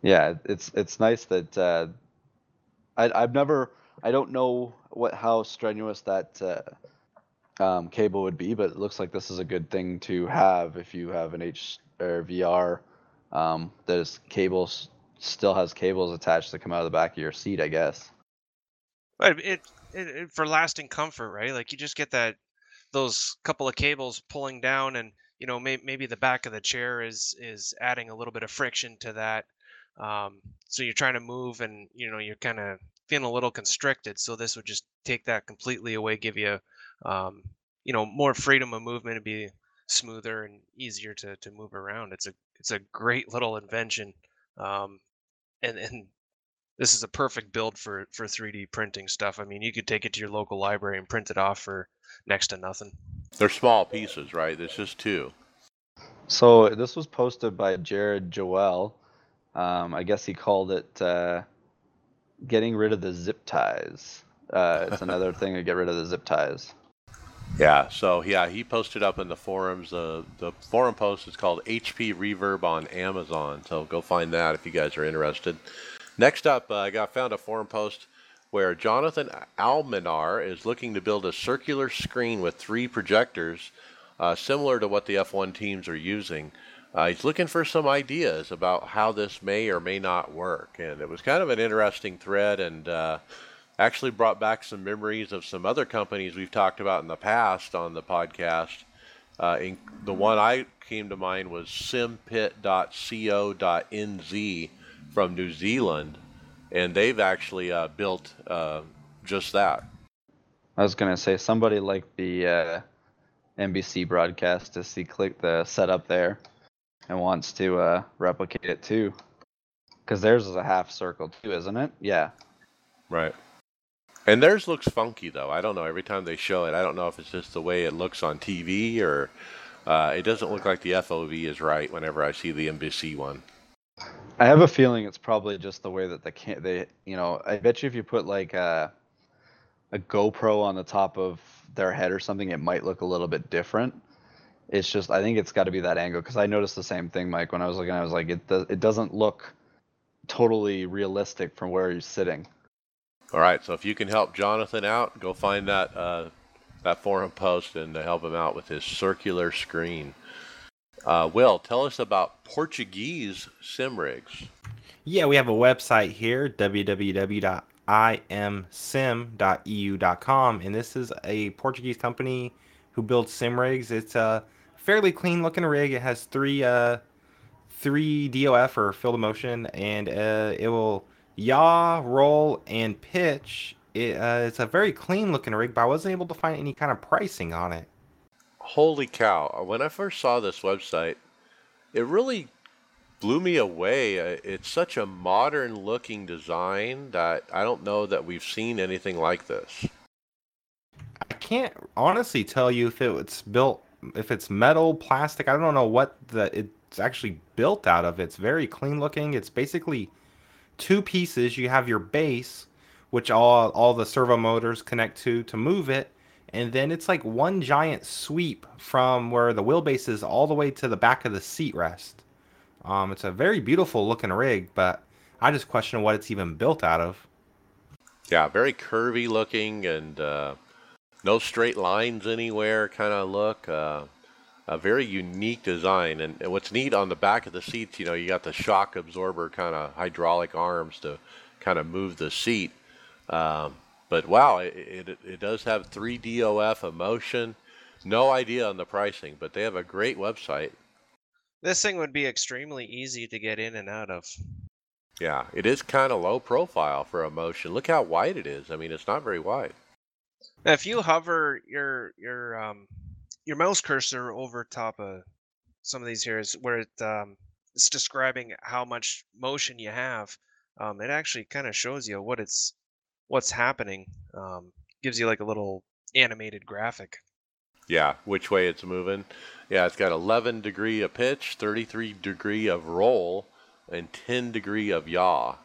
Yeah, it's nice that I don't know how strenuous that cable would be, but it looks like this is a good thing to have if you have an VR that is cables. Still has cables attached that come out of the back of your seat, I guess. But it for lasting comfort, right? Like you just get those couple of cables pulling down, and maybe the back of the chair is adding a little bit of friction to that. So you're trying to move, and you're kind of feeling a little constricted. So this would just take that completely away, give you more freedom of movement, and be smoother and easier to move around. It's a great little invention. And this is a perfect build for 3D printing stuff. I mean, you could take it to your local library and print it off for next to nothing. They're small pieces, right? There's just two. So this was posted by Jared Joel. I guess he called it getting rid of the zip ties. It's another thing to get rid of the zip ties. Yeah, so he posted up in the forums. The forum post is called HP Reverb on Amazon, so go find that if you guys are interested. Next up, I found a forum post where Jonathan Almenar is looking to build a circular screen with 3 projectors, similar to what the F1 teams are using. He's looking for some ideas about how this may or may not work, and it was kind of an interesting thread, and actually brought back some memories of some other companies we've talked about in the past on the podcast. The one I came to mind was simpit.co.nz from New Zealand, and they've actually built just that. I was going to say, somebody like the NBC broadcast to see click the setup there and wants to replicate it too, because theirs is a half circle too, isn't it? Yeah. Right. And theirs looks funky, though. I don't know. Every time they show it, I don't know if it's just the way it looks on TV or it doesn't look like the FOV is right whenever I see the NBC one. I have a feeling it's probably just the way that I bet you if you put like a GoPro on the top of their head or something, it might look a little bit different. It's just, I think it's got to be that angle, because I noticed the same thing, Mike, when I was looking. I was like, it doesn't look totally realistic from where you're sitting. All right, so if you can help Jonathan out, go find that forum post and help him out with his circular screen. Will, tell us about Portuguese sim rigs. Yeah, we have a website here, www.imsim.eu.com, and this is a Portuguese company who builds sim rigs. It's a fairly clean-looking rig. It has three DOF, or field of motion, and it will yaw, roll, and pitch. It's a very clean looking rig, but I wasn't able to find any kind of pricing on it. Holy cow. When I first saw this website, it really blew me away. It's such a modern looking design that I don't know that we've seen anything like this. I can't honestly tell you if it's metal, plastic. I don't know what it's actually built out of. It's very clean looking. It's basically two pieces. You have your base, which all the servo motors connect to move it, and then it's like one giant sweep from where the wheelbase is all the way to the back of the seat rest. It's a very beautiful looking rig, but I just question what it's even built out of. Yeah, very curvy looking, and no straight lines anywhere kind of look. a very unique design. And what's neat on the back of the seats, you know, you got the shock absorber kind of hydraulic arms to kind of move the seat. But wow, it does have 3DOF emotion. No idea on the pricing, but they have a great website. This thing would be extremely easy to get in and out of. Yeah, it is kind of low profile for emotion. Look how wide it is. I mean, it's not very wide. Now, if you hover your mouse cursor over top of some of these here, is where it's describing how much motion you have. It actually kind of shows you what's happening. Gives you like a little animated graphic. Yeah, which way it's moving. Yeah, it's got 11 degree of pitch, 33 degree of roll, and 10 degree of yaw.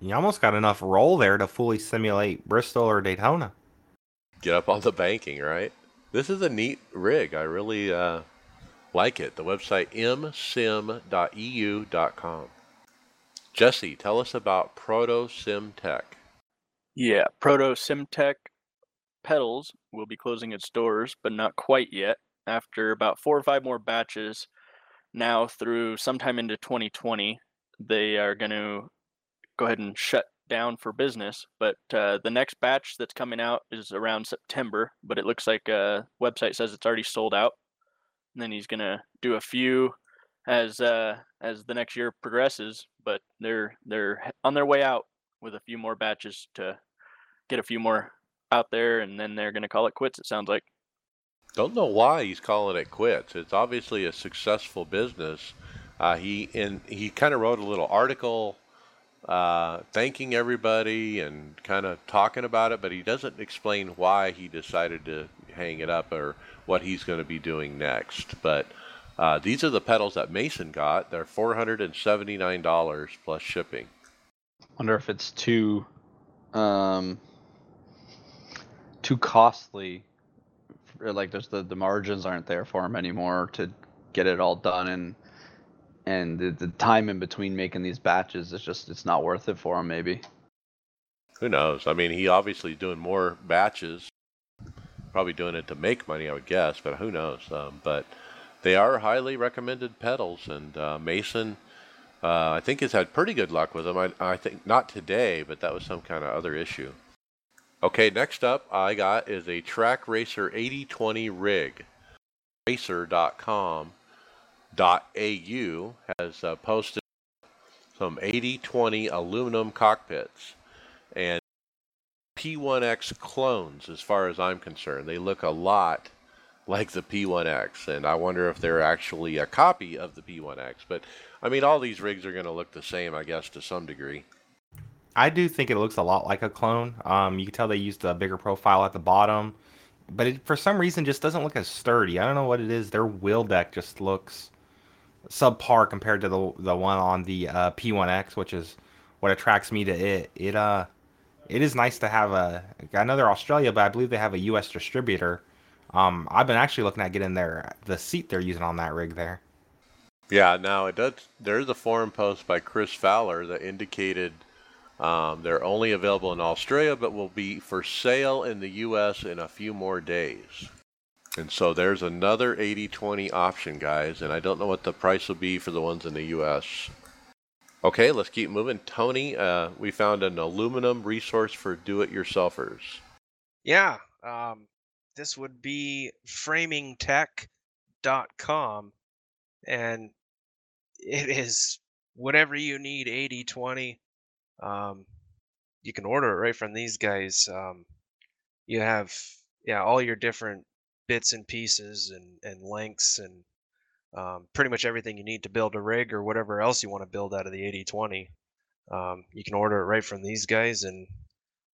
You almost got enough roll there to fully simulate Bristol or Daytona. Get up on the banking, right? This is a neat rig. I really like it. The website msim.eu.com. Jesse, tell us about Proto SimTech. Yeah, Proto SimTech Pedals will be closing its doors, but not quite yet. After about 4 or 5 more batches, now through sometime into 2020, they are going to go ahead and shut down for business. But the next batch that's coming out is around September, but it looks like website says it's already sold out. And then he's going to do a few as the next year progresses, but they're on their way out with a few more batches to get a few more out there, and then they're going to call it quits, it sounds like. Don't know why he's calling it quits. It's obviously a successful business. He kind of wrote a little article thanking everybody and kind of talking about it, but he doesn't explain why he decided to hang it up or what he's going to be doing next. But these are the pedals that Mason got. They're $479 plus shipping. Wonder if it's too costly, like there's the margins aren't there for him anymore to get it all done, and the time in between making these batches is just, it's not worth it for him maybe. Who knows? I mean, he obviously doing more batches, probably doing it to make money, I would guess, but who knows? But they are highly recommended pedals, and Mason, I think, has had pretty good luck with them. I think not today, but that was some kind of other issue. Okay, next up I got is a Track Racer 8020 rig. Racer.com.au has posted some 8020 aluminum cockpits and P1X clones as far as I'm concerned. They look a lot like the P1X, and I wonder if they're actually a copy of the P1X. But, I mean, all these rigs are going to look the same, I guess, to some degree. I do think it looks a lot like a clone. You can tell they used a bigger profile at the bottom, but it, for some reason, just doesn't look as sturdy. I don't know what it is. Their wheel deck just looks subpar compared to the one on the P1X, which is what attracts me to it. It is nice to have another Australia, but I believe they have a U.S. distributor. I've been actually looking at getting the seat they're using on that rig there. Yeah, now it does. There's a forum post by Chris Fowler that indicated. They're only available in Australia, but will be for sale in the U.S. in a few more days. And so there's another 80-20 option, guys, and I don't know what the price will be for the ones in the U.S. Okay, let's keep moving. Tony, we found an aluminum resource for do-it-yourselfers. Yeah, this would be framingtech.com, and it is whatever you need, 80-20. You can order it right from these guys. You have all your different bits and pieces and lengths and pretty much everything you need to build a rig or whatever else you want to build out of the 80-20. You can order it right from these guys, and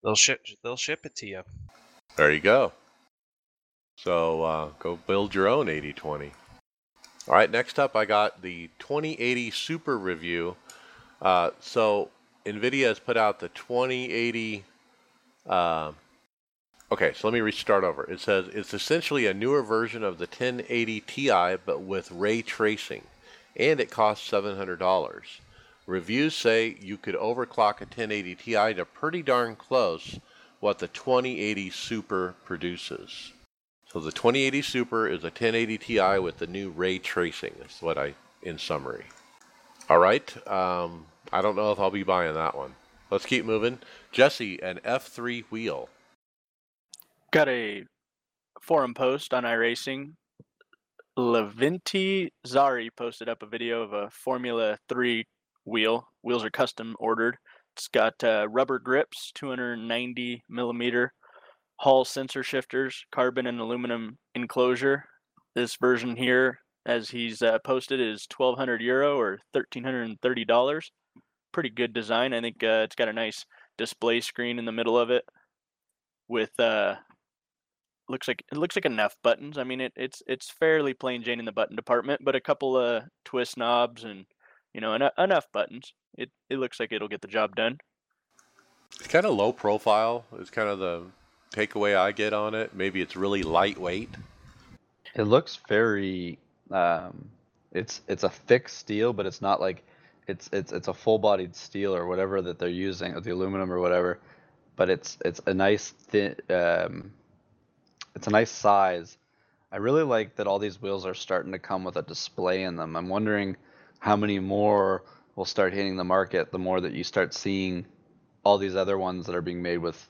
they'll ship it to you. There you go. So go build your own 80-20. All right, next up I got the 2080 Super Review. So NVIDIA has put out the 2080... okay, so let me restart over. It says, it's essentially a newer version of the 1080 Ti, but with ray tracing, and it costs $700. Reviews say you could overclock a 1080 Ti to pretty darn close what the 2080 Super produces. So the 2080 Super is a 1080 Ti with the new ray tracing. That's what I, in summary. All right. I don't know if I'll be buying that one. Let's keep moving. Jesse, an F3 wheel. Got a forum post on iRacing. Leventi Zari posted up a video of a Formula 3 wheel. Wheels are custom ordered. It's got rubber grips, 290 millimeter Hall sensor shifters, carbon and aluminum enclosure. This version here, as he's posted, is €1,200 or $1,330. Pretty good design. I think it's got a nice display screen in the middle of it with looks like enough buttons. I mean, it's fairly plain Jane in the button department, but a couple of twist knobs and, you know, enough buttons. It looks like it'll get the job done. It's kind of low profile. It's kind of the takeaway I get on it. Maybe it's really lightweight. It looks very it's a thick steel, but it's not like it's a full-bodied steel or whatever that they're using, or the aluminum or whatever. But it's a nice thin. It's a nice size. I really like that all these wheels are starting to come with a display in them. I'm wondering how many more will start hitting the market the more that you start seeing all these other ones that are being made with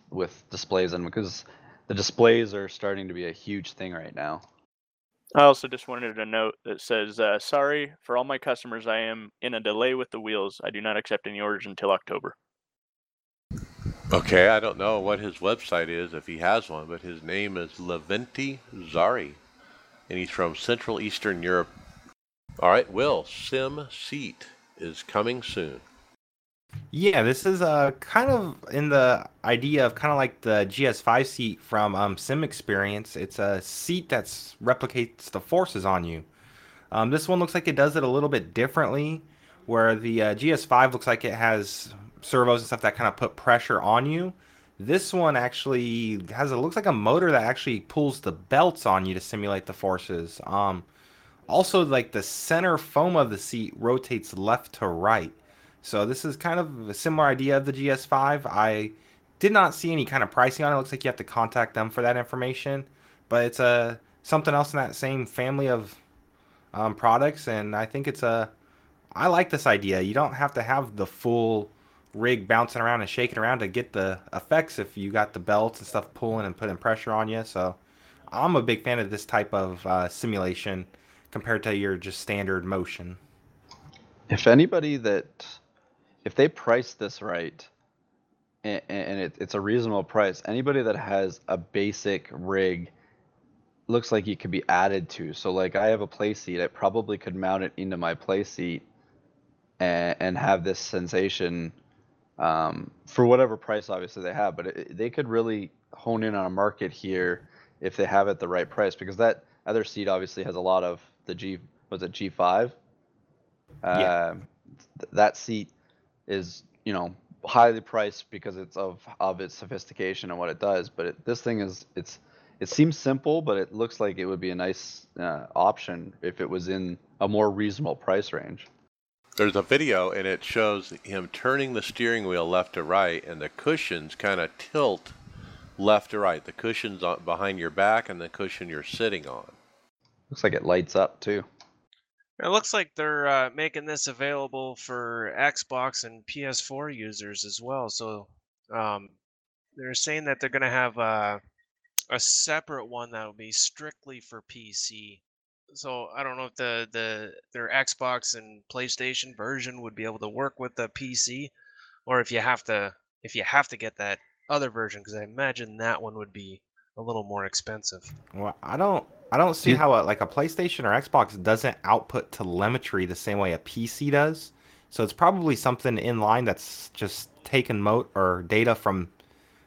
displays in, because the displays are starting to be a huge thing right now. I also just wanted a note that says, sorry, for all my customers, I am in a delay with the wheels. I do not accept any orders until October. Okay, I don't know what his website is, if he has one, but his name is Leventi Zari, and he's from Central Eastern Europe. All right, Will, Sim Seat is coming soon. Yeah, this is kind of in the idea of kind of like the GS5 seat from Sim Experience. It's a seat that replicates the forces on you. This one looks like it does it a little bit differently, where the GS5 looks like it has servos and stuff that kind of put pressure on you. This one actually has, it looks like a motor that actually pulls the belts on you to simulate the forces. Also, like the center foam of the seat rotates left to right. So this is kind of a similar idea of the GS5. I did not see any kind of pricing on it. It looks like you have to contact them for that information, but it's something else in that same family of products. And I think I like this idea. You don't have to have the full rig bouncing around and shaking around to get the effects if you got the belts and stuff pulling and putting pressure on you. So I'm a big fan of this type of simulation compared to your just standard motion. If they price this right, and it's a reasonable price, anybody that has a basic rig looks like it could be added to. So like I have a play seat, I probably could mount it into my play seat and have this sensation for whatever price, obviously, they have. But they could really hone in on a market here if they have it the right price, because that other seat obviously has a lot of the G5. Yeah. That seat is, you know, highly priced because it's of its sophistication and what it does. But this thing is, it seems simple, but it looks like it would be a nice option if it was in a more reasonable price range. There's a video, and it shows him turning the steering wheel left to right, and the cushions kind of tilt left to right. The cushion's behind your back and the cushion you're sitting on. Looks like it lights up, too. It looks like they're making this available for Xbox and PS4 users as well. So they're saying that they're going to have a separate one that will be strictly for PC. So I don't know if their Xbox and PlayStation version would be able to work with the PC, or if you have to get that other version, because I imagine that one would be a little more expensive. Well, I don't see how a PlayStation or Xbox doesn't output telemetry the same way a PC does. So it's probably something in line that's just taken data from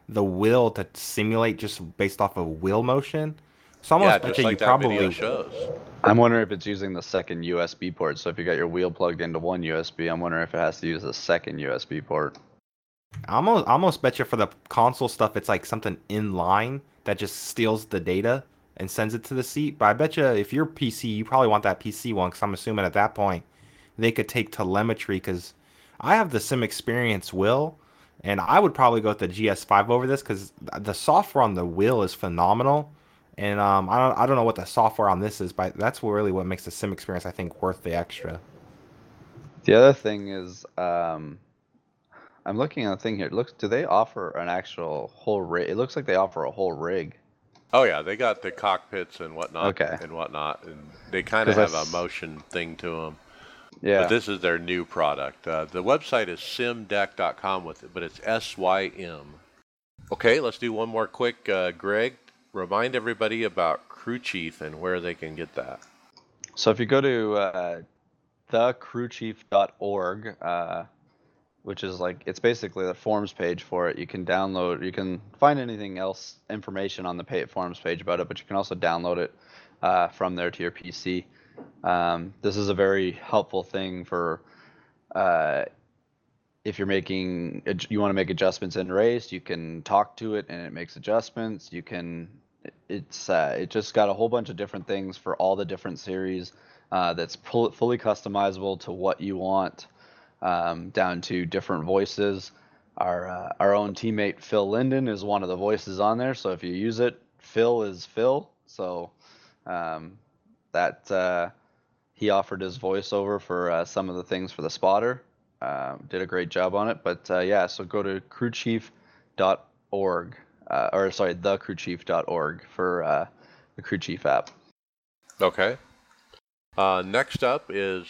the wheel to simulate just based off of wheel motion. So I'm wondering if it's using the second USB port. So if you got your wheel plugged into one USB, I'm wondering if it has to use the second USB port. I almost bet you for the console stuff, it's like something inline that just steals the data and sends it to the seat. But I bet you if you're PC, you probably want that PC one, because I'm assuming at that point they could take telemetry. Because I have the Sim Experience wheel, and I would probably go with the GS5 over this because the software on the wheel is phenomenal. And I don't know what the software on this is, but that's really what makes the sim experience, I think, worth the extra. The other thing is, I'm looking at the thing here. Do they offer an actual whole rig? It looks like they offer a whole rig. Oh yeah, they got the cockpits and whatnot. Okay. And whatnot, and they kind of have a motion thing to them. Yeah. But this is their new product. The website is simdeck.com with it, but it's SYM. Okay, let's do one more quick. Greg, remind everybody about Crew Chief and where they can get that. So if you go to thecrewchief.org, which is like, it's basically the forms page for it. You can download, you can find anything else, information on the forms page about it, but you can also download it from there to your PC. This is a very helpful thing for if you're making, you want to make adjustments in race, you can talk to it and it makes adjustments. You can, it just got a whole bunch of different things for all the different series that's fully customizable to what you want, down to different voices. Our own teammate Phil Linden is one of the voices on there, so if you use it, Phil is Phil. So that he offered his voiceover for some of the things for the spotter. Did a great job on it. But yeah, so go to crewchief.org, thecrewchief.org for the Crew Chief app. Okay. Next up is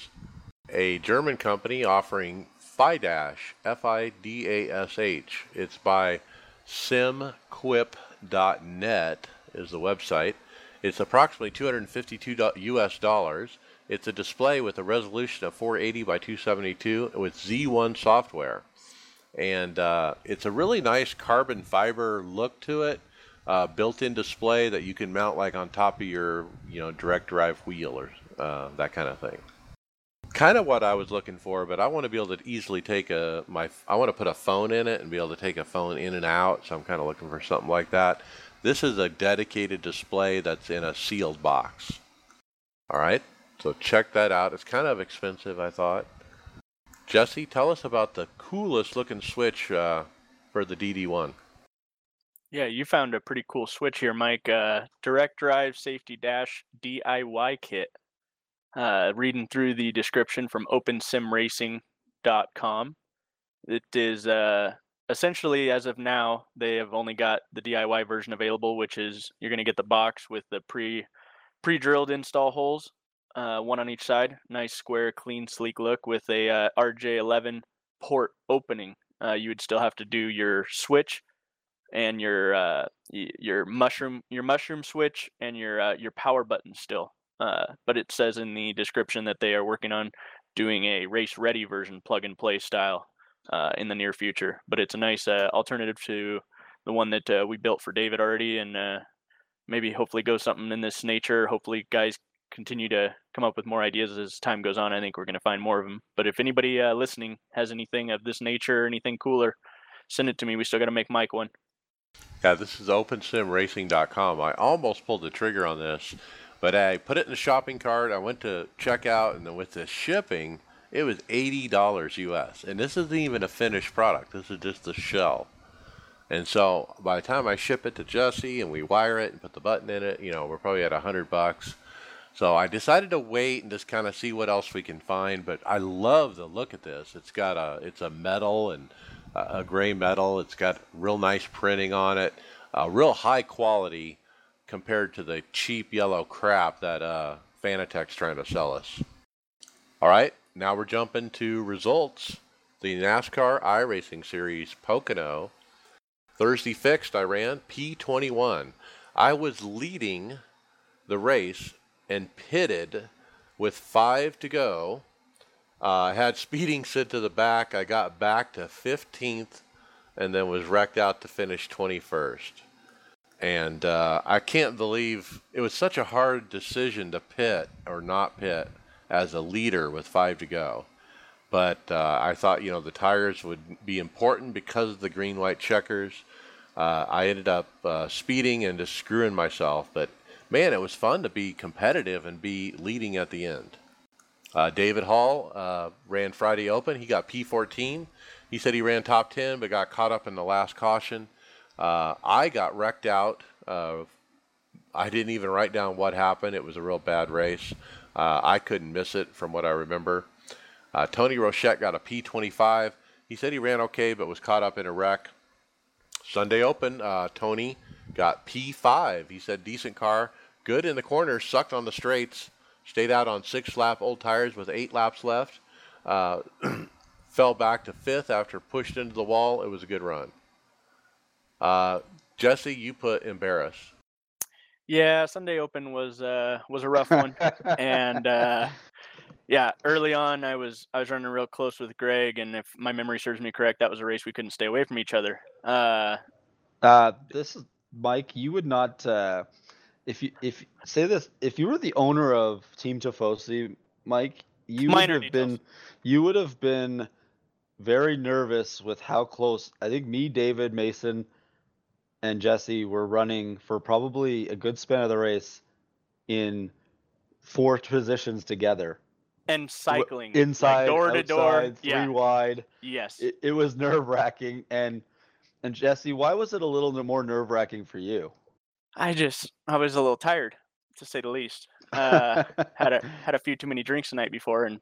a German company offering FIDASH, F-I-D-A-S-H. It's by simquip.net is the website. It's approximately $252 US. It's a display with a resolution of 480 by 272 with Z1 software. And it's a really nice carbon fiber look to it, built-in display that you can mount like on top of your, direct drive wheel or that kind of thing. Kind of what I was looking for, but I want to be able to easily take I want to put a phone in it and be able to take a phone in and out. So I'm kind of looking for something like that. This is a dedicated display that's in a sealed box. All right, so check that out. It's kind of expensive, I thought. Jesse, tell us about the coolest looking switch for the DD1. Yeah, you found a pretty cool switch here, Mike. Direct Drive Safety Dash DIY Kit. Reading through the description from OpenSimRacing.com. It is... essentially, as of now, they have only got the DIY version available, which is you're going to get the box with the pre-drilled install holes, one on each side. Nice, square, clean, sleek look with a RJ11 port opening. You would still have to do your switch and your mushroom switch and your power button still. But it says in the description that they are working on doing a race-ready version, plug-and-play style. In the near future, but it's a nice alternative to the one that we built for David already, and maybe hopefully go something in this nature. Hopefully guys continue to come up with more ideas as time goes on. I think we're going to find more of them, but if anybody listening has anything of this nature or anything cooler, send it to me. We still got to make Mike one. Yeah, this is opensimracing.com. I almost pulled the trigger on this, but I put it in the shopping cart. I went to check out, and then with the shipping, it was $80 US, and this isn't even a finished product. This is just the shell. And so by the time I ship it to Jesse and we wire it and put the button in it, we're probably at $100. So I decided to wait and just kind of see what else we can find. But I love the look at this. It's got it's a metal and a gray metal. It's got real nice printing on it, real high quality compared to the cheap yellow crap that Fanatec's trying to sell us. All right. Now we're jumping to results. The NASCAR iRacing Series Pocono. Thursday fixed, I ran P21. I was leading the race and pitted with 5 to go. I had speeding sent to the back. I got back to 15th and then was wrecked out to finish 21st. And I can't believe it was such a hard decision to pit or not pit as a leader with 5 to go. But I thought, the tires would be important because of the green-white checkers. I ended up speeding and just screwing myself. But, man, it was fun to be competitive and be leading at the end. David Hall ran Friday Open. He got P14. He said he ran top 10 but got caught up in the last caution. I got wrecked out I didn't even write down what happened. It was a real bad race. I couldn't miss it from what I remember. Tony Rochette got a P25. He said he ran okay, but was caught up in a wreck. Sunday Open, Tony got P5. He said decent car, good in the corner, sucked on the straights, stayed out on 6-lap old tires with 8 laps left. Fell back to 5th after pushed into the wall. It was a good run. Jesse, you put embarrassed. Yeah, Sunday Open was a rough one, and yeah, early on I was running real close with Greg, and if my memory serves me correct, that was a race we couldn't stay away from each other. This is Mike. You would not if you were the owner of Team Tifosi, Mike, you would have been very nervous with how close. I think me, David, Mason, and Jesse were running for probably a good span of the race in 4 positions together. And cycling. Inside, like door outside, to door. Three wide. Yes. It was nerve-wracking. And Jesse, why was it a little more nerve-wracking for you? I was a little tired, to say the least. Had a few too many drinks the night before, and it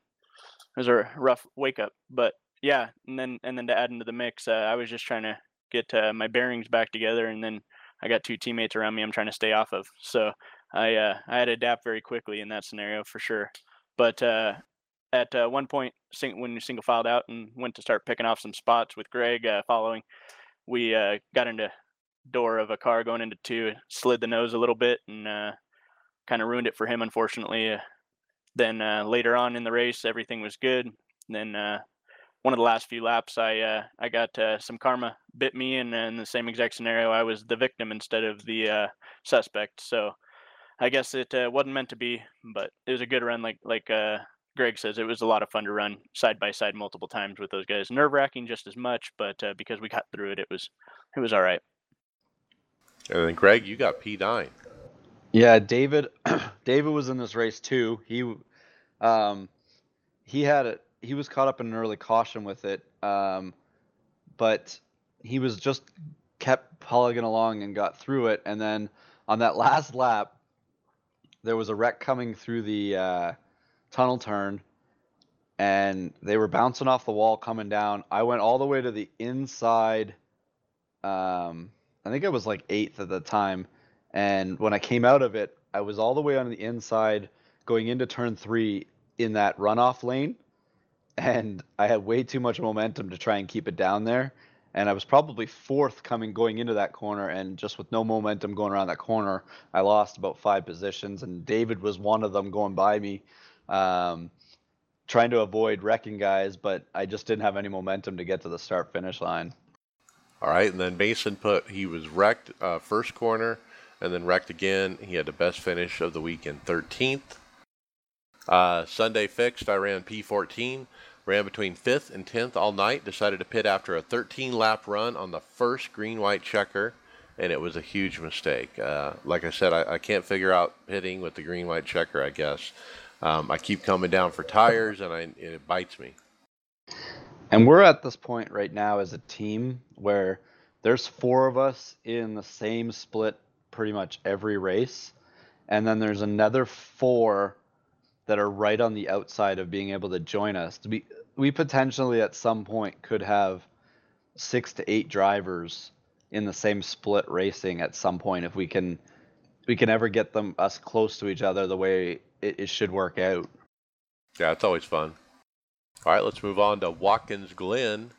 was a rough wake-up. But, yeah, and then to add into the mix, I was just trying to get my bearings back together, and then I got 2 teammates around me I'm trying to stay off of, so I had to adapt very quickly in that scenario for sure. But at one point, when we single filed out and went to start picking off some spots with Greg following, we got into door of a car going into 2, slid the nose a little bit, and kind of ruined it for him, unfortunately. Then later on in the race, everything was good. And then one of the last few laps, I got some karma bit me, and in the same exact scenario, I was the victim instead of the suspect. So I guess it wasn't meant to be, but it was a good run. Like Greg says, it was a lot of fun to run side by side multiple times with those guys. Nerve-wracking just as much, but because we got through it, it was all right. And then Greg, you got P9. Yeah, David was in this race too. He was caught up in an early caution with it, but he was just kept plugging along and got through it. And then on that last lap, there was a wreck coming through the tunnel turn, and they were bouncing off the wall coming down. I went all the way to the inside. I think I was like 8th at the time, and when I came out of it, I was all the way on the inside going into turn 3 in that runoff lane. And I had way too much momentum to try and keep it down there. And I was probably 4th going into that corner. And just with no momentum going around that corner, I lost about 5 positions. And David was one of them going by me, trying to avoid wrecking guys. But I just didn't have any momentum to get to the start-finish line. All right. And then Mason he was wrecked first corner and then wrecked again. He had the best finish of the week in 13th. Sunday fixed. I ran P14, ran between 5th and 10th all night, decided to pit after a 13-lap run on the first green-white checker, and it was a huge mistake. Like I said, I can't figure out pitting with the green-white checker, I guess. I keep coming down for tires, and it bites me. And we're at this point right now as a team where there's 4 of us in the same split pretty much every race, and then there's another 4 that are right on the outside of being able to join us. We potentially at some point could have 6 to 8 drivers in the same split racing at some point if we can ever get us close to each other the way it should work out. Yeah, it's always fun. All right, let's move on to Watkins Glen,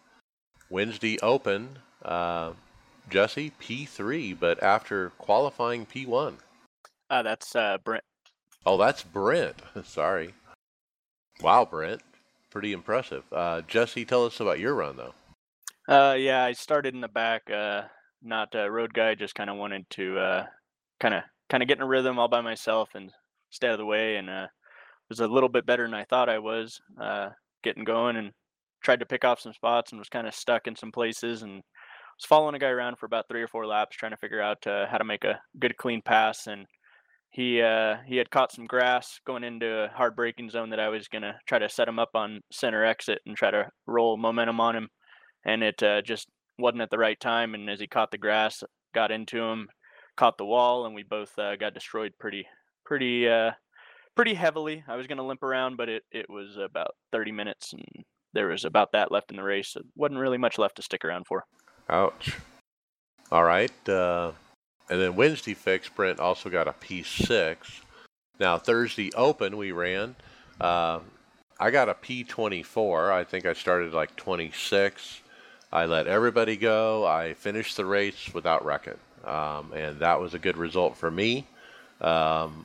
Wednesday Open. Jesse, P3, but after qualifying P1. That's Brent. Oh, that's Brent. Sorry. Wow, Brent. Pretty impressive. Jesse, tell us about your run, though. Yeah, I started in the back. Not a road guy. Just kind of wanted to kind of get in a rhythm all by myself and stay out of the way. And was a little bit better than I thought I was getting going, and tried to pick off some spots and was kind of stuck in some places, and was following a guy around for about 3 or 4 laps trying to figure out how to make a good, clean pass. And he had caught some grass going into a hard braking zone that I was going to try to set him up on center exit and try to roll momentum on him. And it just wasn't at the right time. And as he caught the grass, got into him, caught the wall, and we both got destroyed pretty heavily. I was going to limp around, but it was about 30 minutes, and there was about that left in the race. So wasn't really much left to stick around for. Ouch. All right. And then Wednesday fix, Brent also got a P6. Now, Thursday open, we ran. I got a P24. I think I started like 26. I let everybody go. I finished the race without wrecking. And that was a good result for me. And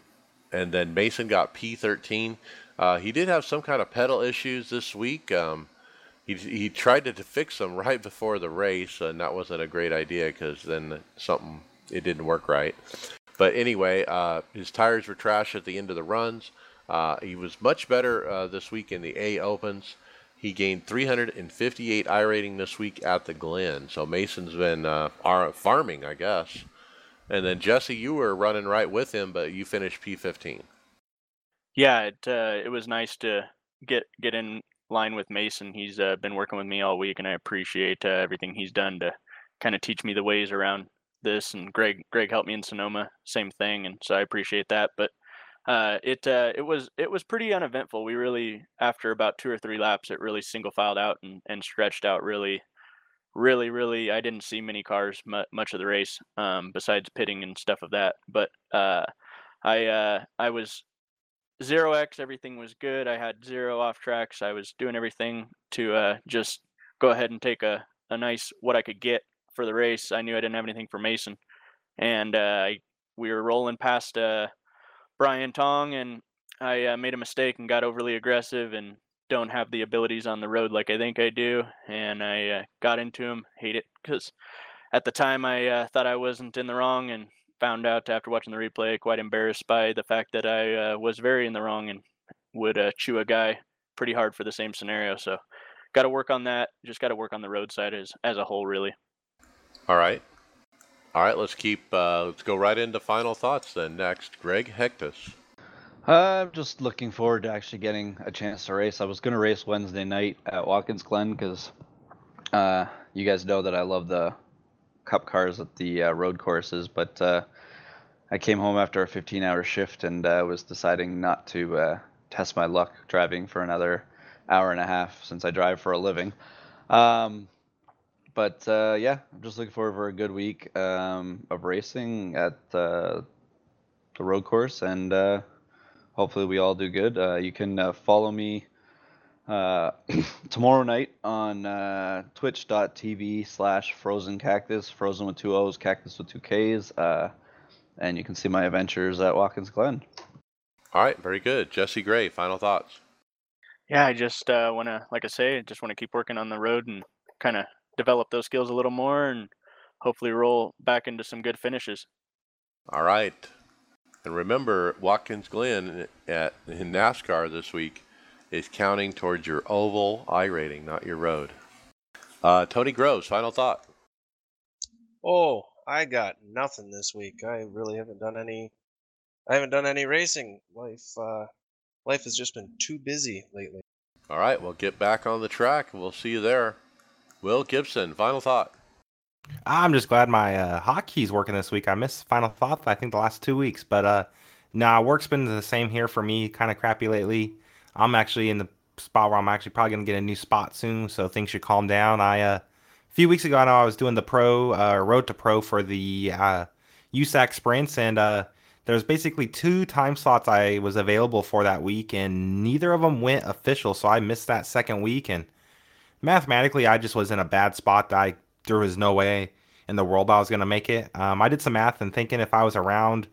then Mason got P13. He did have some kind of pedal issues this week. He tried to fix them right before the race, and that wasn't a great idea because then it didn't work right. But anyway, his tires were trash at the end of the runs. He was much better this week in the A Opens. He gained 358 I rating this week at the Glen. So Mason's been farming, I guess. And then, Jesse, you were running right with him, but you finished P15. Yeah, it was nice to get in line with Mason. He's been working with me all week, and I appreciate everything he's done to kind of teach me the ways around this. And Greg helped me in Sonoma, same thing, and so I appreciate that. But it was pretty uneventful. We really, after about two or three laps, it really single filed out and stretched out really. Really, I didn't see many cars much of the race, besides pitting and stuff of that. But I was 0x. Everything was good. I had 0 off tracks. I was doing everything to just go ahead and take a nice what I could get for the race. I knew I didn't have anything for Mason, and we were rolling past Brian Tong, and I made a mistake and got overly aggressive and don't have the abilities on the road like I think I do, and I got into him. Hate it, because at the time I thought I wasn't in the wrong, and found out after watching the replay, quite embarrassed by the fact that I was very in the wrong and would chew a guy pretty hard for the same scenario. So got to work on that. Just got to work on the road side as a whole, really. All right, let's go right into final thoughts then. Next, Greg Hectus. I'm just looking forward to actually getting a chance to race. I was going to race Wednesday night at Watkins Glen because you guys know that I love the cup cars at the road courses. But I came home after a 15-hour shift and was deciding not to test my luck driving for another hour and a half since I drive for a living. But I'm just looking forward for a good week of racing at the road course, and hopefully we all do good. You can follow me tomorrow night on twitch.tv/frozencactus, frozen with 2 O's, cactus with 2 K's. And you can see my adventures at Watkins Glen. All right, very good. Jesse Gray, final thoughts. Yeah, I just want to, like I say, I just want to keep working on the road and kind of develop those skills a little more and hopefully roll back into some good finishes. All right. And remember, Watkins Glen in NASCAR this week is counting towards your oval I rating, not your road. Tony Groves, final thought. Oh, I got nothing this week. I really haven't done any. I haven't done any racing. Life has just been too busy lately. All right, we'll get back on the track, and we'll see you there. Will Gibson, final thought. I'm just glad my hotkey's working this week. I missed Final Thought, I think, the last 2 weeks. But, work's been the same here for me, kind of crappy lately. I'm actually in the spot where I'm actually probably going to get a new spot soon, so things should calm down. A few weeks ago, I know I was doing the Road to Pro for the USAC Sprints, and there was basically 2 time slots I was available for that week, and neither of them went official, so I missed that second week. And mathematically, I just was in a bad spot. There was no way in the world I was going to make it. I did some math and thinking if I was around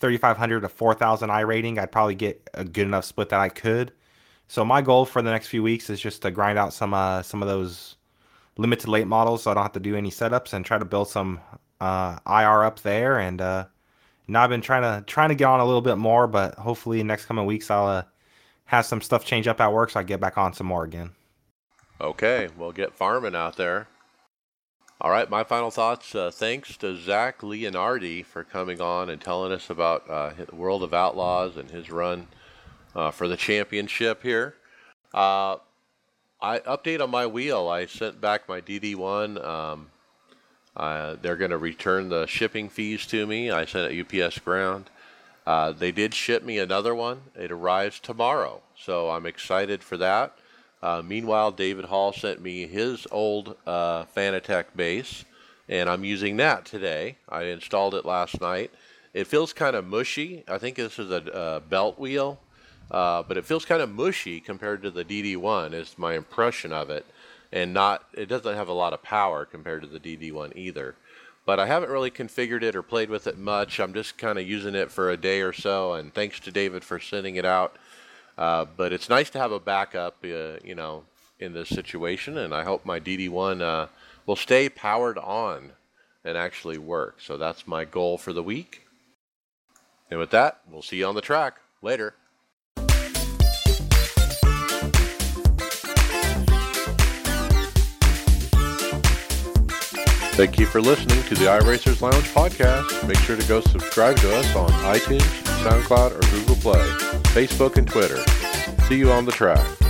3,500 to 4,000 I rating, I'd probably get a good enough split that I could. So my goal for the next few weeks is just to grind out some of those limited late models so I don't have to do any setups and try to build some IR up there. And now I've been trying to get on a little bit more, but hopefully in the next coming weeks I'll have some stuff change up at work so I get back on some more again. Okay, we'll get farming out there. All right, my final thoughts. Thanks to Zach Leonhardi for coming on and telling us about World of Outlaws and his run for the championship here. I update on my wheel. I sent back my DD1. They're going to return the shipping fees to me. I sent it UPS ground. They did ship me another one. It arrives tomorrow, so I'm excited for that. Meanwhile, David Hall sent me his old Fanatec base, and I'm using that today. I installed it last night. It feels kind of mushy. I think this is a belt wheel, but it feels kind of mushy compared to the DD1 is my impression of it. And it doesn't have a lot of power compared to the DD1 either. But I haven't really configured it or played with it much. I'm just kind of using it for a day or so, and thanks to David for sending it out. But it's nice to have a backup, in this situation, and I hope my DD1 will stay powered on and actually work. So that's my goal for the week. And with that, we'll see you on the track. Later. Thank you for listening to the iRacers Lounge Podcast. Make sure to go subscribe to us on iTunes, SoundCloud, or Google Play, Facebook, and Twitter. See you on the track.